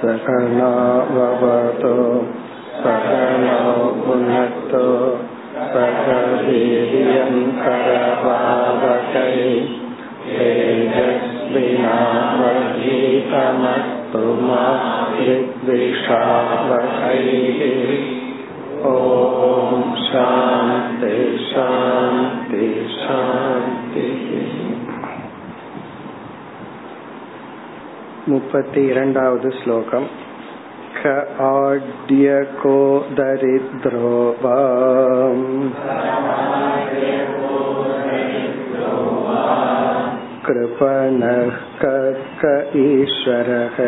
சகலோ பவது சகலோ புனக்து சகலீரியம் கரவாவகை தேஜஸ்வி நாவதீதமஸ்து மா வித்விஷாவஹைஹி. ஓம் சாந்தி சாந்தி சாந்தி. 32வது ஸ்லோகம். க ஆட்ய கோ தரித்ரோ வாம் கிருபணஹ் கக ஈஸ்வரஹ்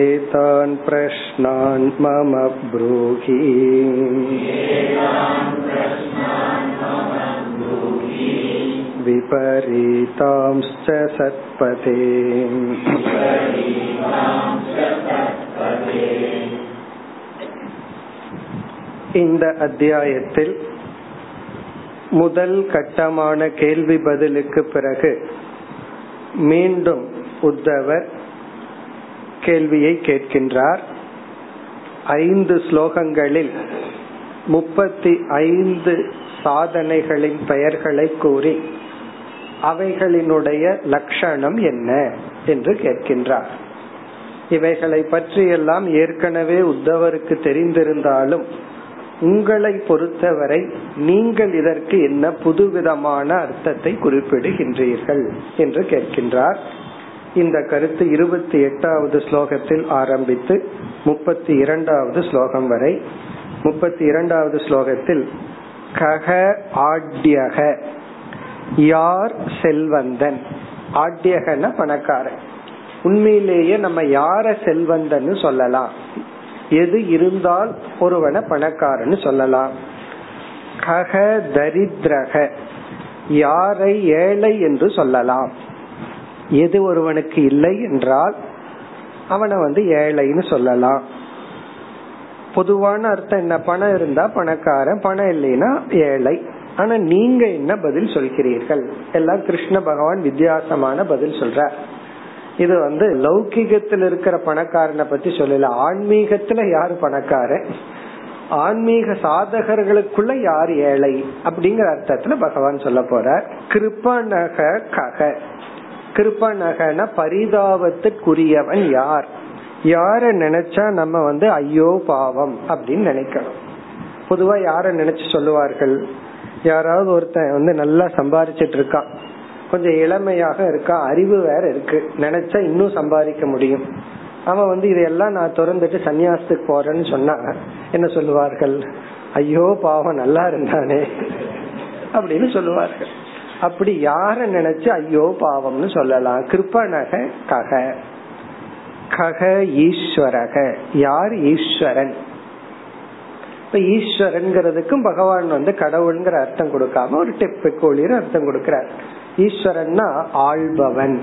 ஏதான் பிரஷ்னான் மம ப்ரூஹி. விபரீதாம்ஸ்ச சத்பதே. இந்த அத்தியாயத்தில் முதல் கட்டமான கேள்வி பதிலுக்கு பிறகு மீண்டும் உத்தவர் கேள்வியை கேட்கின்றார். 5 ஸ்லோகங்களில் 35 சாதனைகளின் பெயர்களை கூறி அவைகளினுடைய லட்சணம் என்ன என்று கேட்கின்றார். இவைகளை பற்றியெல்லாம் ஏற்கனவே உத்தவருக்கு தெரிந்திருந்தாலும் உங்களை பொறுத்தவரை நீங்கள் இதற்கு என்ன புதுவிதமான அர்த்தத்தை குறிப்பிடுகின்றீர்கள் என்று கேட்கின்றார். இந்த கருத்து 28வது ஸ்லோகத்தில் ஆரம்பித்து 32வது ஸ்லோகம் வரை. 32வது ஸ்லோகத்தில் கக ஆட்யக, யார் செல்வந்தன், ஆட்யகன பணக்காரன். உண்மையிலேயே நம்ம யார செல்வந்தன்னு சொல்லலாம், எது இருந்தால் ஒருவனை பணக்காரன்னு சொல்லலாம். கக தரித்ரக, யாரை ஏழை என்று சொல்லலாம். எது ஒருவனுக்கு இல்லை என்றால் அவனை ஏழைன்னு சொல்லலாம். பொதுவான அர்த்தம் என்ன, பணம் இருந்தா பணக்காரன், பணம் இல்லைன்னா ஏழை. ஆனா நீங்க என்ன பதில் சொல்கிறீர்கள்? எல்லாம் கிருஷ்ண பகவான் வித்தியாசமான பதில் சொல்ற. இது லௌகிகத்தில் இருக்கிற பணக்காரனை பத்தி சொல்லல, ஆன்மீகத்துல யாரு பணக்காரன், ஆன்மீக சாதகர்களுக்குள்ள யார் ஏழை அப்படிங்கிற அர்த்தத்துல பகவான் சொல்ல போற. கிருபணக கக, கிருபணகன பரிதாபத்துக்குரியவன் யார், யார நினைச்சா நம்ம ஐயோ பாவம் அப்படின்னு நினைக்கணும். பொதுவா யார நினைச்சு சொல்லுவார்கள், யாராவது ஒருத்தன் நல்லா சம்பாரிச்சிட்டு இருக்கான், கொஞ்சம் இளமையாக இருக்கா, அறிவு வேற இருக்கு, நினைச்சா இன்னும் சம்பாதிக்க முடியும், அவன் இதெல்லாம் நான் திறந்துட்டு சன்னியாசத்துக்கு போறேன்னு சொன்னா என்ன சொல்லுவார்கள், ஐயோ பாவம் நல்லா இருந்தானே அப்படின்னு சொல்லுவார்கள். அப்படி யார நினைச்சு ஐயோ பாவம்னு சொல்லலாம், கிருபணக கக. கக ஈஸ்வரக, யார் ஈஸ்வரன். இப்ப ஈஸ்வரன்ங்கிறதுக்கும் பகவான் கடவுள்ங்கிற அர்த்தம் கொடுக்காம ஒரு டெப்பிக்கோளிர அர்த்தம் கொடுக்கிறார். ஈஸ்வரன்னா ஆள்பவன்,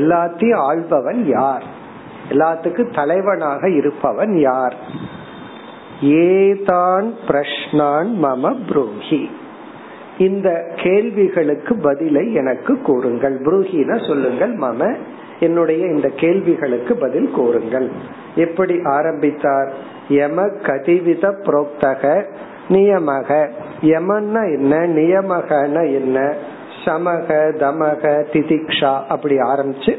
எல்லாத்தையும் ஆள்பவன் யார், எல்லாத்துக்கும் தலைவனாக இருப்பவன் யார். ஏதான் பிரஷ்னான் மம ப்ரூஹி, இந்த கேள்விகளுக்கு பதிலை எனக்கு கூறுங்கள். ப்ரூஹினா சொல்லுங்கள், மம என்னுடைய இந்த கேள்விகளுக்கு பதில் கூறுங்கள். எப்படி ஆரம்பித்தார், யம கதிவித புரோக்தக நியமக. யமன்னா என்ன, நியமகனா என்ன, சமக தமக திதிக்ஷா அப்படி ஆரம்பிச்சு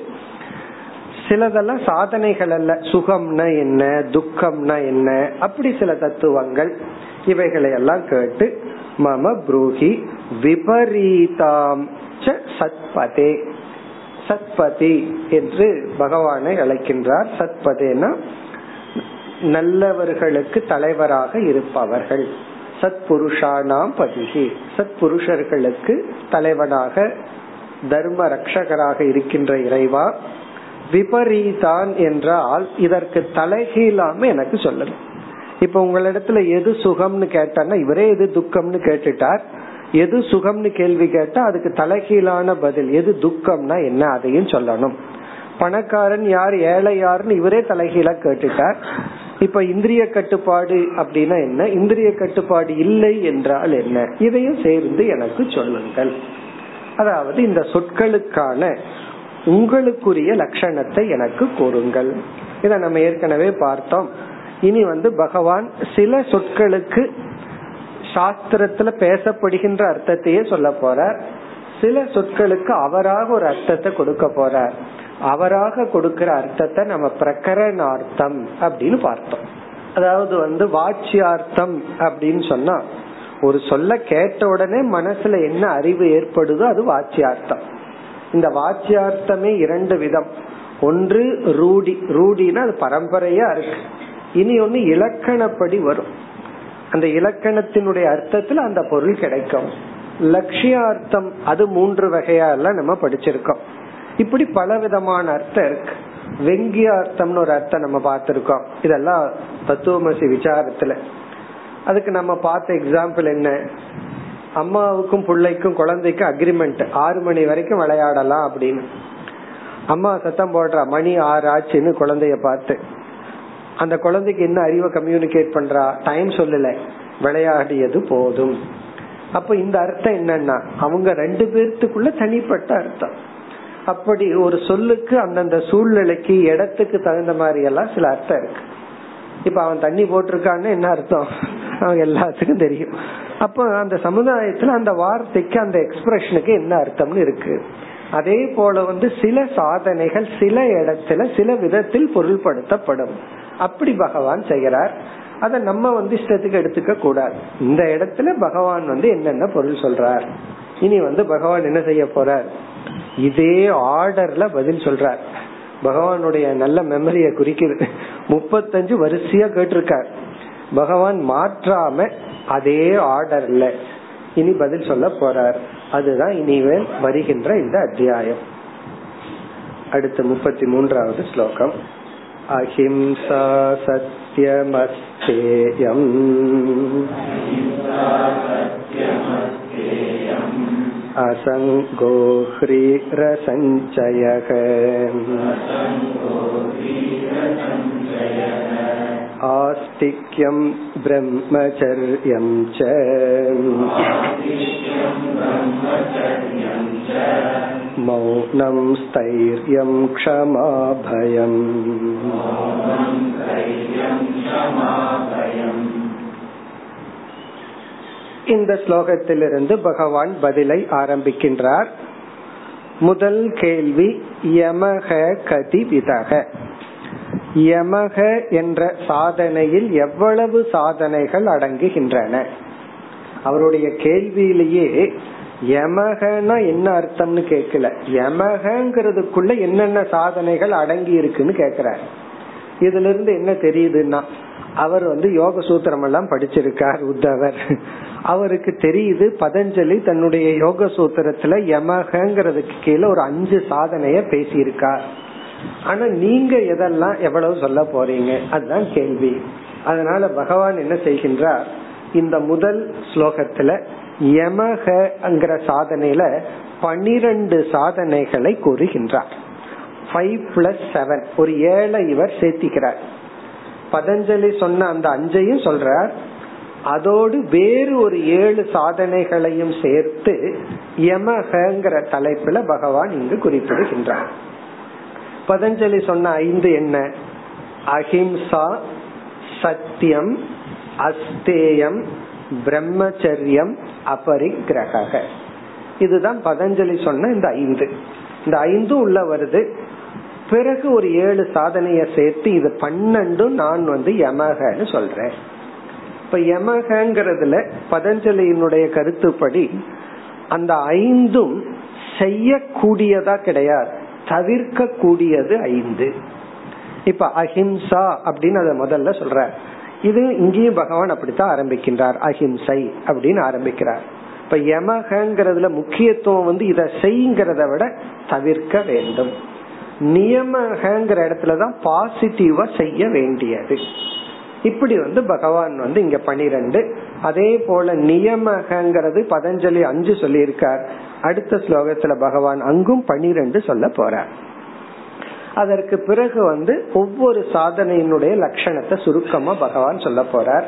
சிலதெல்லாம் சாதனைகள் அல்ல, சுகம்னா என்ன, துக்கம்னா என்ன, அப்படி சில தத்துவங்கள், இவைகளையெல்லாம் கேட்டு மம ப்ரூஹி விபரீதாம் ச சத்பதே. சத்பதி என்று பகவானை அழைக்கின்றார். சத்பதேனா நல்லவர்களுக்கு தலைவராக இருப்பவர்கள், சத்புருஷானாம் பதிகி, சத்புருஷர்களுக்கு தலைவனாக தர்ம ரக்ஷகராக இருக்கின்ற இறைவா. விபரீதான் என்றால் இதற்கு தலைகீழாம எனக்கு சொல்லுங்க. இப்ப உங்களிடத்துல எது சுகம்னு கேட்டான்னா இவரே எது துக்கம்னு கேட்டுட்டார். எது சுகம்னு கேள்வி கேட்டா அதுக்கு தலைகீழான பதில் எது துக்கம்னா என்ன அதையும் சொல்லணும். பணக்காரன் யார் ஏழை யாருன்னு இவரே தலைகீழா கேட்டுட்டார். இப்ப இந்திரிய கட்டுப்பாடு அப்படின்னா என்ன, இந்திரிய கட்டுப்பாடு இல்லை என்றால் என்ன, இதையும் சேர்ந்து எனக்கு சொல்லுங்கள். அதாவது இந்த சொற்களுக்கான உங்களுக்குரிய லட்சணத்தை எனக்கு கூறுங்கள். இத நம்ம ஏற்கனவே பார்த்தோம். இனி பகவான் சில சொற்களுக்கு சாஸ்திரத்துல பேசப்படுகின்ற அர்த்தத்தையே சொல்ல போறார், சில சொற்களுக்கு அவராக ஒரு அர்த்தத்தை கொடுக்க போறார். அவராக கொடுக்கிற அர்த்தத்தை நம்ம பிரகரணார்த்தம் அப்படின்னு பார்த்தோம். அதாவது வாட்சியார்த்தம் அப்படின்னு சொன்னா ஒரு சொல்ல கேட்ட உடனே மனசுல என்ன அறிவு ஏற்படுதோ அது வாட்சியார்த்தம். இந்த வாட்சியார்த்தமே இரண்டு விதம். ஒன்று ரூடி, ரூடினா அது பரம்பரையா இருக்கு. இனி ஒண்ணு இலக்கணப்படி வரும், அந்த இலக்கணத்தினுடைய அர்த்தத்துல அந்த பொருள் கிடைக்கும். லட்சியார்த்தம் அது மூன்று வகையா எல்லாம் நம்ம படிச்சிருக்கோம். இப்படி பல விதமான அர்த்தம் இருக்கு. வெங்கியார்த்தம்னு ஒரு அர்த்தம் நம்ம பார்த்திருக்கோம். இதெல்லாம் தத்துவமசி விசாரத்துல. அதுக்கு நம்ம பார்த்த எக்ஸாம்பிள் என்ன, அம்மாவுக்கும் பிள்ளைக்கும் குழந்தைக்கும் அக்ரிமெண்ட் 6 மணி வரைக்கும் விளையாடலாம் அப்படின்னு. அம்மா சத்தம் போடுற மணி 6 ஆச்சுன்னு குழந்தைய பார்த்து, அந்த குழந்தைக்கு என்ன அறிவை கம்யூனிகேட் பண்றா, டைம் சொல்லல, விளையாடியது போதும். அப்ப இந்த அர்த்தம் என்னன்னா அவங்க ரெண்டு பேர்த்துக்குள்ள தனிப்பட்ட அர்த்தம். அப்படி ஒரு சொல்லுக்கு அந்தந்த சூழ்நிலைக்கு இடத்துக்கு தகுந்த மாதிரி எல்லாம் சில அர்த்தம் இருக்கு. இப்ப அவன் தண்ணி போட்டிருக்கான்னு என்ன அர்த்தம் அவன் எல்லாத்துக்கும் தெரியும். அப்ப அந்த சமுதாயத்துல அந்த வார்த்தைக்கு அந்த எக்ஸ்பிரஷனுக்கு என்ன அர்த்தம்னு இருக்கு. அதே போல சில சாதனைகள் சில இடத்துல சில விதத்தில் பொருள்படுத்தப்படும். அப்படி பகவான் செய்யறார். அத நம்ம இஷ்டத்துக்கு எடுத்துக்க கூடாது. இந்த இடத்துல பகவான் என்னென்ன பொருள் சொல்றார், இனி பகவான் என்ன செய்ய போறார், இதே ஆர்டர்ல பதில் சொல்றார். பகவானுடைய நல்ல மெமரிய குறிக்கிறது. 35 வரிசையா கேட்டிருக்கார், பகவான் மாற்றாம அதே ஆர்டர்ல இனி பதில் சொல்ல போறார். அதுதான் இனிமேல் வருகின்ற இந்த அத்தியாயம். அடுத்த 33வது ஸ்லோகம். அஹிம்சா சத்யமஸ்தேயம் அசங்கோ ஹ்ரீரசஞ்சயக ஆஸ்திக்யம் ப்ரஹ்மச்சர்யம் ச மௌனம் ஸ்தைர்யம் க்ஷமா பயம். இந்த ஸ்லோகத்திலிருந்து பகவான் பதிலை ஆரம்பிக்கின்றார். முதல் கேள்வி யமக கதி விதக. யமக என்ற சாதனையில் எவ்வளவு சாதனைகள் அடங்குகின்றன? அவருடைய கேள்வியிலேயே யமகனா என்ன அர்த்தம்னு கேட்கல, யமகங்கிறதுக்குள்ள என்னென்ன சாதனைகள் அடங்கி இருக்குன்னு கேக்குறார். இதுல இருந்து என்ன தெரியுதுன்னா அவர் யோக சூத்திரம் எல்லாம் படிச்சிருக்கார் உத்தவர். அவருக்கு தெரியுது பதஞ்சலி தன்னுடைய யோக சூத்திரத்துல யமகங்கிறதுக்கு கீழே ஒரு 5 சாதனைய பேசியிருக்கார். ஆனா நீங்க எதெல்லாம் எவ்வளவு சொல்ல போறீங்க அதுதான் கேள்வி. அதனால பகவான் என்ன செய்கின்றார், இந்த முதல் ஸ்லோகத்துல யமகங்கிற சாதனையில 12 சாதனைகளை கூறுகின்றார். 5+7 ஒரு 7 இவர் சேர்த்திக்கிறார். பதஞ்சலி சொன்ன அந்த 5ஐயும் சொல்றார், அதோடு வேறு ஒரு 7 சாதனைகளையும் சேர்த்து யமகங்கிற தலைப்புல பகவான் இங்கு குறிப்பிடுகின்றார். பதஞ்சலி சொன்ன 5 என்ன, அஹிம்சா சத்தியம் அஸ்தேயம் பிரம்மச்சரியம் அபரிக்கிரக. இதுதான் பதஞ்சலி சொன்ன இந்த 5. இந்த 5 உள்ள வருது. பிறகு ஒரு 7 சாதனைய சேர்த்து இது 12 நான் யமகன்னு சொல்றேன். இப்ப யமகங்கிறதுல பதஞ்சலியினுடைய கருத்துப்படி அந்த 5ம் செய்யக்கூடியதா கிடையாது, தவிர்க்க கூடியது 5. இப்ப அஹிம்சா அப்படின்னு அத முதல்ல சொல்ற. இது இங்கேயும் பகவான் அப்படித்தான் ஆரம்பிக்கின்றார், அஹிம்சை அப்படின்னு ஆரம்பிக்கிறார். இப்ப யமகங்கிறதுல முக்கியத்துவம் இத செய்கிறத விட தவிர்க்க வேண்டும். நியமகங்கிற இடத்துலதான் பாசிட்டிவா செய்ய வேண்டியது. இப்படி பகவான் இங்க 12. அதே போல நியமகங்கிறது பதஞ்சலி 5 சொல்லியிருக்கார். அடுத்த ஸ்லோகத்துல பகவான் அங்கும் 12 சொல்ல போறார். அதற்கு பிறகு ஒவ்வொரு சாதனையினுடைய லட்சணத்தை சுருக்கமா பகவான் சொல்ல போறார்.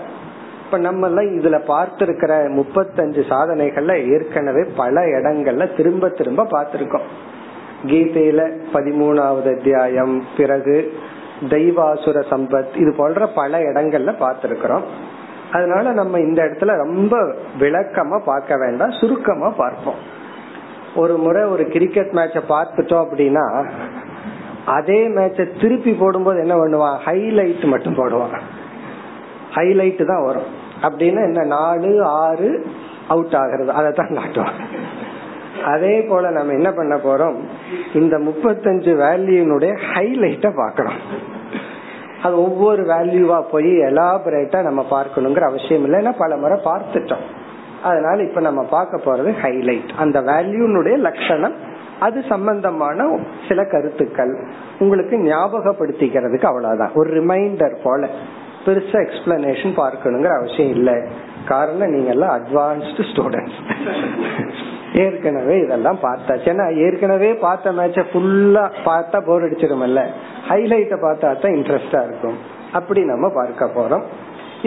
இப்ப நம்ம எல்லாம் இதுல பார்த்திருக்கிற 35 சாதனைகள்ல ஏற்கனவே பல இடங்கள்ல திரும்ப திரும்ப பார்த்திருக்கோம். கீதையில 13வது அத்தியாயம், பிறகு தெய்வாசுர சம்பத், இது போன்ற பல இடங்கள்ல பார்த்திருக்கிறோம். அதனால நம்ம இந்த இடத்துல ரொம்ப விளக்கமா பார்க்க வேண்டாம், சுருக்கமா பார்ப்போம். ஒரு முறை ஒரு கிரிக்கெட் மேட்ச பார்த்துட்டோம் அப்படின்னா அதே மேட்ச திருப்பி போடும்போது என்ன பண்ணுவான், ஹைலைட் மட்டும் போடுவான், ஹைலைட் தான் வரும். அப்படின்னா என்ன, 4, 6 அவுட் ஆகிறது, அதை தான் காட்டுவாங்க. அதே போல நம்ம என்ன பண்ண போறோம், இந்த 35 வேல்யூனுடைய ஹைலைட்ட பார்க்கணும். அது ஒவ்வொரு வேல்யூவா போய் எலாபரேட்டா நம்ம பார்க்கணுங்கிற அவசியம் இல்லை, ஏன்னா பல முறை பார்த்துட்டோம். அதனால இப்ப நம்ம பார்க்க போறது ஹைலைட், அந்த வேல்யூனுடைய லட்சணம், அது சம்பந்தமான சில கருத்துக்கள் உங்களுக்கு ஞாபகப்படுத்திக்கிறதுக்கு, அவ்வளவுதான். ஒரு ரிமைண்டர் போல, பெருசா எக்ஸ்பிளனேஷன் பார்க்கணுங்கிற அவசியம் இல்லை. காரணம், நீங்க எல்லாம் அட்வான்ஸ்டு ஸ்டூடெண்ட்ஸ், ஏற்கனவே இதெல்லாம் பார்த்தாச்சு. ஏன்னா ஏற்கனவே பார்த்த மேட்ச ஃபுல்லா பார்த்தா போர் அடிச்சிருமல்ல, ஹைலைட்ட பார்த்தா தான் இன்ட்ரெஸ்டா இருக்கும். அப்படி நம்ம பார்க்க போறோம்.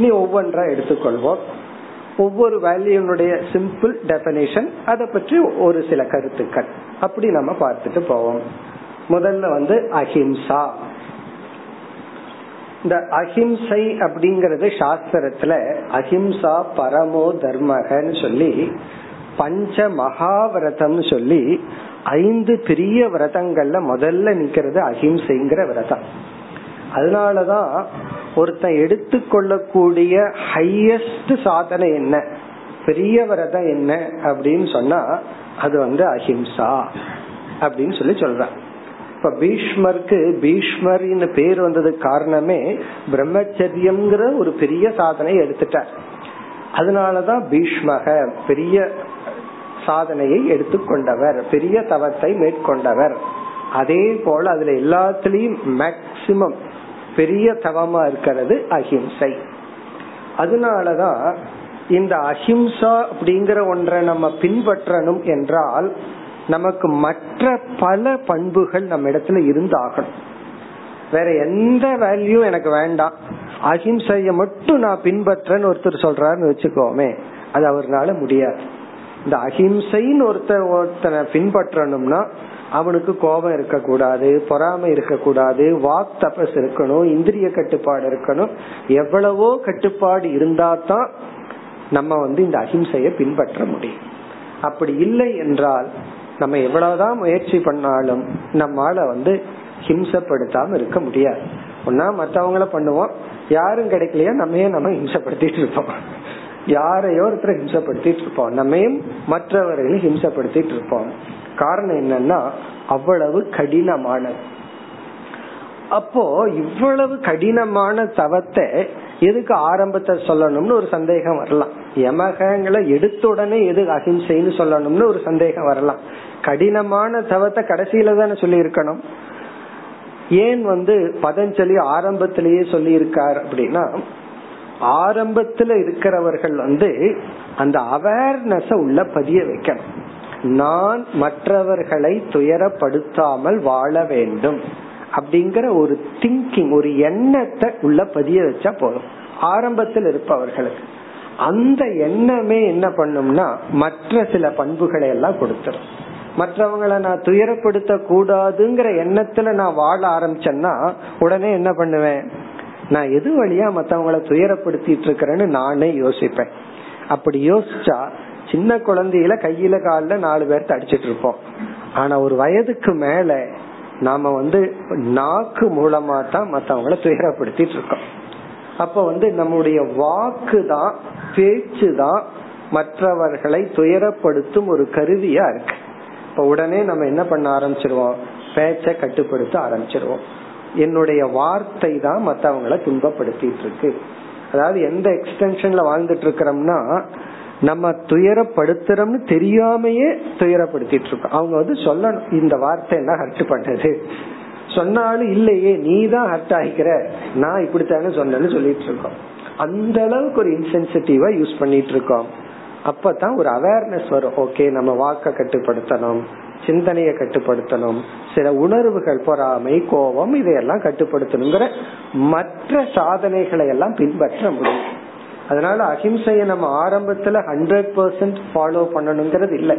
இனி ஒவ்வொன்றா எடுத்துக்கொள்வோம். ஒவ்வொரு வேல்யூனுடைய சிம்பிள் டெபினேஷன், அதை பற்றி ஒரு சில கருத்துக்கள், அப்படி நம்ம பார்த்துட்டு போவோம். முதல்ல அஹிம்சா. இந்த அஹிம்சை அப்படிங்கறது சாஸ்திரத்துல அஹிம்சா பரமோ தர்மகன்னு சொல்லி, பஞ்ச மகாவிரதம் சொல்லி 5 பெரிய விரதங்கள்ல முதல்ல நிக்கிறது அஹிம்சைங்கிற விரதம். அதனாலதான் ஒருத்தன் எடுத்துக்கொள்ளக்கூடிய ஹையஸ்ட் சாதனை என்ன, பெரிய விரதம் என்ன அப்படின்னு சொன்னா அது அஹிம்சா அப்படின்னு சொல்லி சொல்றான். இப்ப பீஷ்மருக்கு பீஷ்மரின்னு பேர் வந்ததுக்கு காரணமே பிரம்மச்சரியம்ங்கிற ஒரு பெரிய சாதனையை எடுத்துட்டார். அதனாலதான் பீஷ்மக, பெரிய சாதனையை எடுத்துக்கொண்டவர், பெரிய தவத்தை மேற்கொண்டவர். அதே போல அதுல எல்லாத்துலயும் மேக்சிமம் பெரிய தவமா இருக்கிறது அஹிம்சை. அதனாலதான் இந்த அஹிம்சா அப்படிங்கிற ஒன்றை நம்ம பின்பற்றணும் என்றால் நமக்கு மற்ற பல பண்புகள் நம்ம இடத்துல இருந்தாகணும். வேற எந்த வேல்யூ எனக்கு வேண்டாம், அஹிம்சைய மட்டும் நான் பின்பற்றேன்னு ஒருத்தர் சொல்றாருன்னு வச்சுக்கோமே, அது அவர்னால முடியாது. இந்த அஹிம்சைன்னு ஒருத்தனை பின்பற்றணும்னா அவனுக்கு கோபம் இருக்க கூடாது, பொறாமை இருக்க கூடாது, வாக் தபஸ் இருக்கணும், இந்திரிய கட்டுப்பாடு இருக்கணும். எவ்வளவோ கட்டுப்பாடு இருந்தா தான் நம்ம இந்த அஹிம்சைய பின்பற்ற முடியும். அப்படி இல்லை என்றால் நம்ம எவ்வளவுதான் முயற்சி பண்ணாலும் நம்மால ஹிம்சப்படுத்தாம இருக்க முடியாது. ஒன்னா மற்றவங்கள பண்ணுவோம், யாரும் கிடைக்கலையா நம்மையே நம்ம ஹிம்சப்படுத்திட்டு இருப்போம், யாரையோ ஒருத்தரை ஹிம்சப்படுத்திட்டு இருப்போம், நம்மையும் மற்றவர்களையும் ஹிம்சப்படுத்திட்டு இருப்போம். காரணம் என்னன்னா அவ்வளவு கடினமானது. அப்போ இவ்வளவு கடினமான தவத்தை எதுக்கு ஆரம்பத்தை சொல்லணும்னு ஒரு சந்தேகம் வரலாம். யமகங்களை எடுத்த உடனே எது அஹிம்சைன்னு சொல்லணும்னு ஒரு சந்தேகம் வரலாம். கடினமான தவத்தை கடைசியில தானே சொல்லி இருக்கணும். ஏன் பதஞ்சலி ஆரம்பத்திலேயே சொல்லி இருக்கார் அப்படின்னா, ஆரம்பத்துல இருக்கிறவர்கள் அந்த அவேர்னஸ் உள்ள பதிய வைக்கணும். நான் மற்றவர்களை துயரப்படுத்தாமல் வாழ வேண்டும் அப்படிங்கிற ஒரு திங்கிங், ஒரு எண்ணத்தை உள்ள பதிய வச்சா போதும் ஆரம்பத்தில் இருப்பவர்களுக்கு. அந்த எண்ணமே என்ன பண்ணும்னா மற்ற சில பண்புகளை எல்லாம் கொடுத்துரும். மற்றவங்களை நான் துயரப்படுத்த கூடாதுங்கிற எண்ணத்துல நான் வாழ ஆரம்பிச்சேன்னா உடனே என்ன பண்ணுவேன், நான் எது வழியா மற்றவங்களை துயரப்படுத்திட்டு இருக்கிறேன்னு நானே யோசிப்பேன். அப்படி யோசிச்சா சின்ன குழந்தையில கையில காலில 4 பேர் அடிச்சிட்டு இருப்போம். ஆனா ஒரு வயதுக்கு மேல நாம நாக்கு மூலமா தான் மத்தவங்களை துயரப்படுத்திட்டு இருக்கோம். அப்ப நம்முடைய வாக்கு தான், பேச்சு தான் மற்றவர்களை துயரப்படுத்தும் ஒரு கருவியா இருக்கு. இப்ப உடனே நம்ம என்ன பண்ண ஆரம்பிச்சிருவோம், பேச்சை கட்டுப்படுத்த ஆரம்பிச்சிருவோம். என்னுடைய வார்த்தை தான் மற்றவங்களை துன்பப்படுத்திட்டு இருக்கு. அதாவது எந்த எக்ஸ்டென்ஷன்ல வாழ்ந்துட்டு இருக்கிறோம்னா நம்ம துயரப்படுத்துறோம்னு தெரியாமையே துயரப்படுத்திட்டு இருக்கோம். அவங்க சொல்லணும் இந்த வார்த்தை என்ன ஹர்ட் பண்ணது, சொன்னாலும் இல்லையே நீ தான் ஹர்ட் ஆகிக்கிற, நான் இப்படித்தானே சொன்னேன்னு சொல்லிட்டு இருக்கோம். அந்த அளவுக்கு ஒரு இன்சென்சிட்டிவா யூஸ் பண்ணிட்டு இருக்கோம். அப்பதான் ஒரு அவேர்னஸ் வரும், ஓகே நம்ம வாக்க கட்டுப்படுத்தணும், சிந்தனைய கட்டுப்படுத்தணும், சில உணர்வுகள் பொறாமை கோபம் இதையெல்லாம் கட்டுப்படுத்தணுங்கிற மற்ற சாதனைகளை எல்லாம் பின்பற்ற முடியும். அதனால அஹிம்சையை நம்ம ஆரம்பத்துல 100% ஃபாலோ பண்ணணுங்கிறது இல்லை.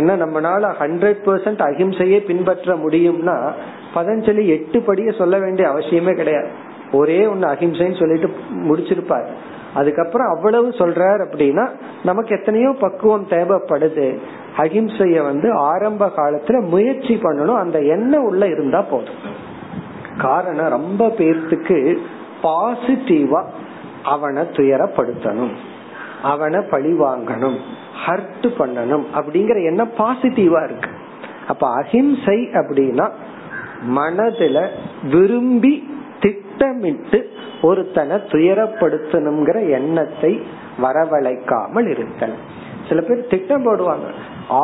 ஏன்னா நம்மளால 100% அஹிம்சையை பின்பற்ற முடியும்னா பதஞ்சலி 8 படியை சொல்ல வேண்டிய அவசியமே கிடையாது. ஒரே ஒண்ணு அஹிம்சைன்னு சொல்லிட்டு முடிச்சிருப்பார். அதுக்கப்புறம் அவ்வளவு சொல்றார் அப்படின்னா நமக்கு எத்தனையோ பக்குவம் தேவைப்படுது. அஹிம்சைய ஆரம்ப காலத்துல முயற்சி பண்ணணும், அந்த எண்ணம் உள்ள இருந்தா போதும். காரணம், ரொம்ப பேர்த்துக்கு பாசிட்டிவா அவனை துயரப்படுத்தணும், அவனை பழி வாங்கணும், ஹர்ட் பண்ணணும் அப்படிங்கிற எண்ணம் பாசிட்டிவா இருக்கு. அப்ப அஹிம்சை அப்படின்னா மனதுல விரும்பி திட்டமிட்டு ஒருத்தனை துயரப்படுத்தணுங்கிற எண்ணத்தை வரவழைக்காமல் இருத்தல். சில பேர் திட்டம் போடுவாங்க,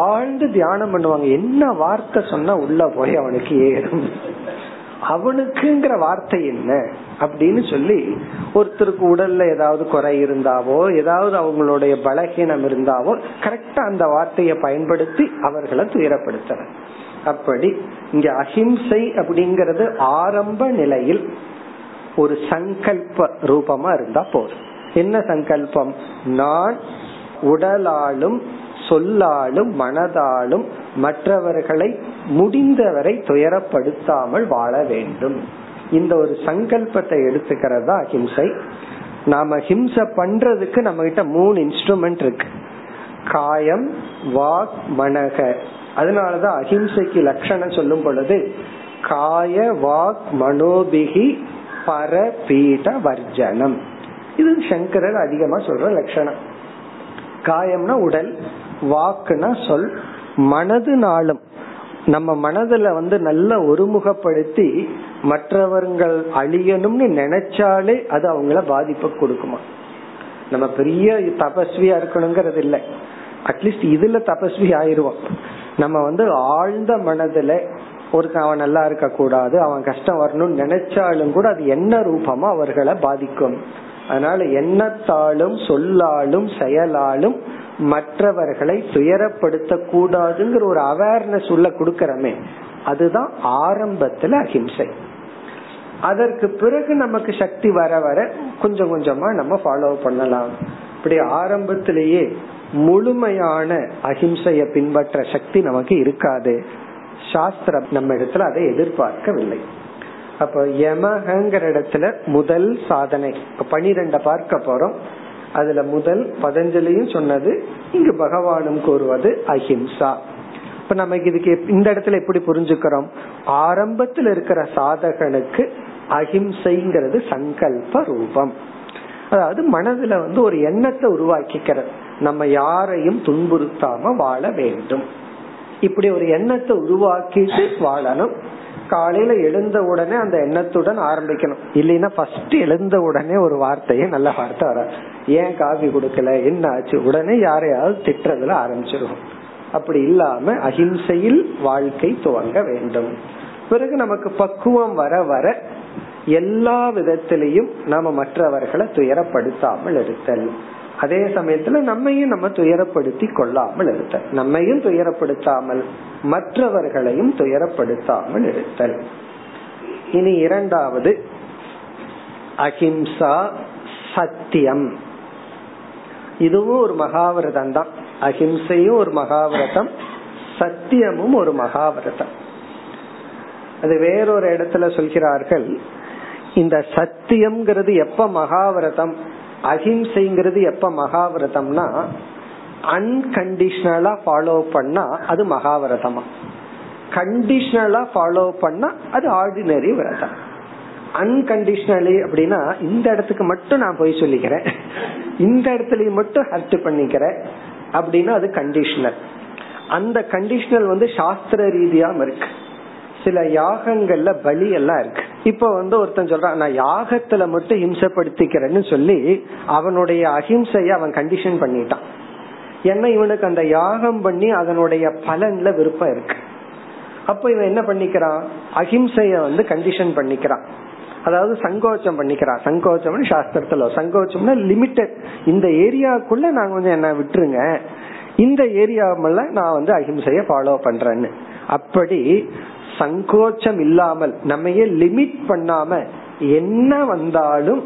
ஆழ்ந்து தியானம் பண்ணுவாங்க, என்ன வார்த்தை சொன்னா உள்ள போய் அவனுக்கு ஏறும், அவனுக்குங்கிற வார்த்தை என்ன அப்படின்னு சொல்லி ஒருத்தருக்கு உடல்ல ஏதாவது குறை இருந்தாவோ ஏதாவது அவங்களுடைய பலகீனம் இருந்தாவோ கரெக்டா அந்த வார்த்தையை பயன்படுத்தி அவர்களை துயரப்படுத்துற. அப்படி இங்க அஹிம்சை அப்படிங்கறது ஆரம்ப நிலையில் ஒரு சங்கல்ப ரூபமா இருந்தா போதும். என்ன சங்கல்பம்? நான் உடலாலும் சொல்லாலும் மனதாலும் மற்றவர்களை முடிந்தவரை துயரப்படுத்தாமல் வாழ வேண்டும். இந்த ஒரு சங்கல்பத்தை எடுத்துக்கிறதா அஹிம்சை. நாம ஹிம்சை பண்றதுக்கு நம்ம கிட்ட 3 இன்ஸ்ட்ருமெண்ட் இருக்கு, காயம், வாக், மனக. அதனாலதான் அஹிம்சைக்கு லட்சணம் சொல்லும் பொழுது காய வாக் மனோபிகி பரபீட வர்ஜனம். இது சங்கரர் அதிகமா சொல்ற லட்சணம். காயம்னா உடல், வாக்குனா சொல், மனதுனாலும் நம்ம மனதுல நல்ல ஒருமுகப்படுத்தி மற்றவர்கள் அழியணும்னு நினைச்சாலே அது அவங்கள பாதிப்பு கொடுக்குமா. நம்ம பெரிய தபஸ்வியா இருக்கணுங்கிறது இல்லை, அட்லீஸ்ட் இதுல தபஸ்வி ஆயிருவோம். நம்ம ஆழ்ந்த மனதுல ஒருத்தன் அவன் நல்லா இருக்க கூடாது, அவன் கஷ்டம் வரணும்னு நினைச்சாலும் கூட அது என்ன ரூபமா அவர்களை பாதிக்கும். அதனால எண்ணத்தாலும் சொல்லாலும் செயலாலும் மற்றவர்களை துயரப்படுத்த கூடாதுங்கிற ஒரு அவேர்னஸ் உள்ள கொடுக்கறமே, அதுதான் ஆரம்பத்துல அஹிம்சை. அதற்கு பிறகு நமக்கு சக்தி வர வர கொஞ்சம் கொஞ்சமா நம்ம ஃபாலோ பண்ணலாம். இப்படி ஆரம்பத்திலேயே முழுமையான அஹிம்சைய பின்பற்ற சக்தி நமக்கு இருக்காது. சாஸ்திரம் நம்ம இடத்துல அதை எதிர்பார்க்கவில்லை. அப்ப யமகங்கிற இடத்துல முதல் சாதனை 12 பார்க்க போறோம். அதுல முதல் பதஞ்சலியும் சொன்னது, இங்கு பகவானும் கூறுவது அஹிம்சா. இப்ப நமக்கு இதுக்கு இந்த இடத்துல எப்படி புரிஞ்சுக்கிறோம்? ஆரம்பத்தில் இருக்கிற சாதகனுக்கு அஹிம்சைங்கிறது சங்கல்ப ரூபம். அதாவது மனதுல ஒரு எண்ணத்தை உருவாக்கிக்கிறது, நம்ம யாரையும் துன்புறுத்தாம வாழ வேண்டும். இப்படி ஒரு எண்ணத்தை உருவாக்கிட்டு வாழணும். காலையில எழுந்த உடனே அந்த எண்ணத்துடன் ஆரம்பிக்கணும். இல்லைன்னா ஃபர்ஸ்ட் எழுந்த உடனே ஒரு வார்த்தையே நல்ல வார்த்தை வராது. ஏன் காஃபி கொடுக்கல, என்ன ஆச்சு, உடனே யாரையாவது திட்டுறதுல ஆரம்பிச்சிருவோம். அப்படி இல்லாம அஹிம்சையில் வாழ்க்கை துவங்க வேண்டும். பிறகு நமக்கு பக்குவம் வர வர எல்லா விதத்திலையும் நாம மற்றவர்களை துயரப்படுத்தாமல் இருத்தல், அதே சமயத்துல நம்மையும் நம்ம துயரப்படுத்தி கொள்ளாமல் இருத்தல், நம்மையும் துயரப்படுத்தாமல் மற்றவர்களையும் துயரப்படுத்தாமல் இருத்தல். இனி 2வது அஹிம்சா சத்தியம். இதுவும் ஒரு மகாவிரதம் தான். அஹிம்சையும் ஒரு மகாவிரதம், சத்தியமும் ஒரு மகாவிரதம். அது வேறொரு இடத்துல சொல்கிறார்கள். இந்த சத்தியம்ங்கிறது எப்ப மகாவிரதம், அஹிம்சைங்கிறது எப்ப மகாவிரதம்னா அன்கண்டிஷனலா ஃபாலோ பண்ணா அது மகாவிரதமா, கண்டிஷனலா ஃபாலோ பண்ணா அது ஆர்டினரி விரதம். அன்கண்டிஷனலி அப்படின்னா இந்த இடத்துக்கு மட்டும் நான் போய் சொல்லிக்கிறேன், இந்த இடத்துல மட்டும் ஹர்ட் பண்ணிக்கிறேன் அப்படின்னா அது கண்டிஷனல். அந்த கண்டிஷனல் சாஸ்திர ரீதியா இருக்கு. சில யாகங்கள்ல பலி எல்லாம் இருக்கு. இப்ப ஒருத்தன் சொல்றான், நான் யாகத்துல மட்டும் ஹிம்சப்படுத்திக்கிறேன்னு சொல்லி அவனுடைய அஹிம்சைய அவன் கண்டிஷன் பண்ணிட்டான். ஏன்னா இவனுக்கு அந்த யாகம் பண்ணி அதனுடைய பலன்ல விருப்பம் இருக்கு. அப்ப இவன் என்ன பண்ணிக்கிறான், அஹிம்சைய கண்டிஷன் பண்ணிக்கிறான். அதாவது சங்கோச்சம் பண்ணிக்கிறான். சங்கோச்சம்னு சாஸ்திரத்துல, சங்கோச்சம்னா லிமிட்டட், இந்த ஏரியாக்குள்ள நான் கொஞ்சம் என்ன விட்டுருங்க, இந்த ஏரியாவில நான் அஹிம்சைய ஃபாலோ பண்றேன்னு. அப்படி சங்கோச்சம் இல்லாமல் நம்மையே லிமிட் பண்ணாம என்ன வந்தாலும்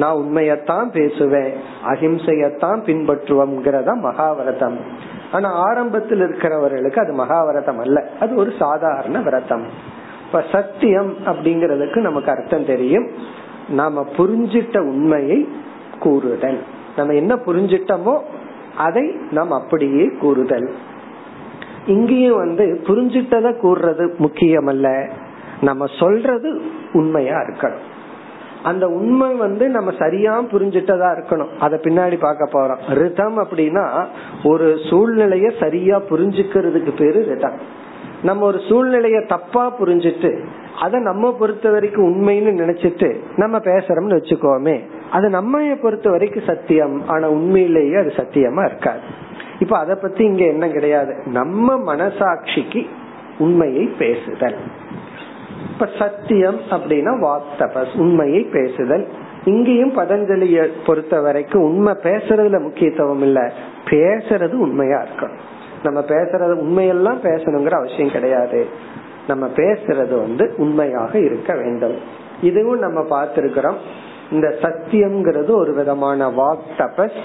நான் உண்மையத்தான் பேசுவேன், அஹிம்சையத்தான் பின்பற்றுவோம்ங்கிறத மகாவிரதம். ஆனா ஆரம்பத்தில் இருக்கிறவர்களுக்கு அது மகாவிரதம் அல்ல, அது ஒரு சாதாரண விரதம். இப்ப சத்தியம் அப்படிங்கறதுக்கு நமக்கு அர்த்தம் தெரியும், நாம புரிஞ்சிட்ட உண்மையை கூறுதல். நம்ம என்ன புரிஞ்சிட்டோமோ அதை நாம் அப்படியே கூறுதல். இங்கேயும் புரிஞ்சிட்டத கூறுறது முக்கியம் அல்ல, நம்ம சொல்றது உண்மையா இருக்கணும். அந்த உண்மை நம்ம சரியா புரிஞ்சிட்டதா இருக்கணும். அத பின்னாடி பாக்க போறோம். ரிதம் அப்படின்னா ஒரு சூழ்நிலைய சரியா புரிஞ்சுக்கிறதுக்கு பேரு ரிதம். நம்ம ஒரு சூழ்நிலைய தப்பா புரிஞ்சிட்டு அத நம்ம பொறுத்த வரைக்கும் உண்மைன்னு நினைச்சிட்டு நம்ம பேசுறோம்னு வச்சுக்கோமே, அது நம்ம பொறுத்த வரைக்கும் சத்தியம், ஆனா உண்மையிலேயே அது சத்தியமா இருக்காது. இப்ப அத பத்தி இங்க என்ன கிடையாது, நம்ம மனசாட்சிக்கு உண்மையை பேசுதல். இப்ப சத்தியம் அப்படின்னா வாக்தபஸ், உண்மையை பேசுதல். இங்கேயும் பதஞ்சலியை பொறுத்த வரைக்கும் உண்மை பேசுறதுல முக்கியத்துவம் இல்ல, பேசுறது உண்மையா இருக்கணும். நம்ம பேசுறது உண்மையெல்லாம் பேசணுங்கிற அவசியம் கிடையாது, நம்ம பேசுறது உண்மையாக இருக்க வேண்டும். இதுவும் நம்ம பார்த்திருக்கிறோம். இந்த சத்தியம்ங்கிறது ஒரு விதமான வாக் தபஸ்.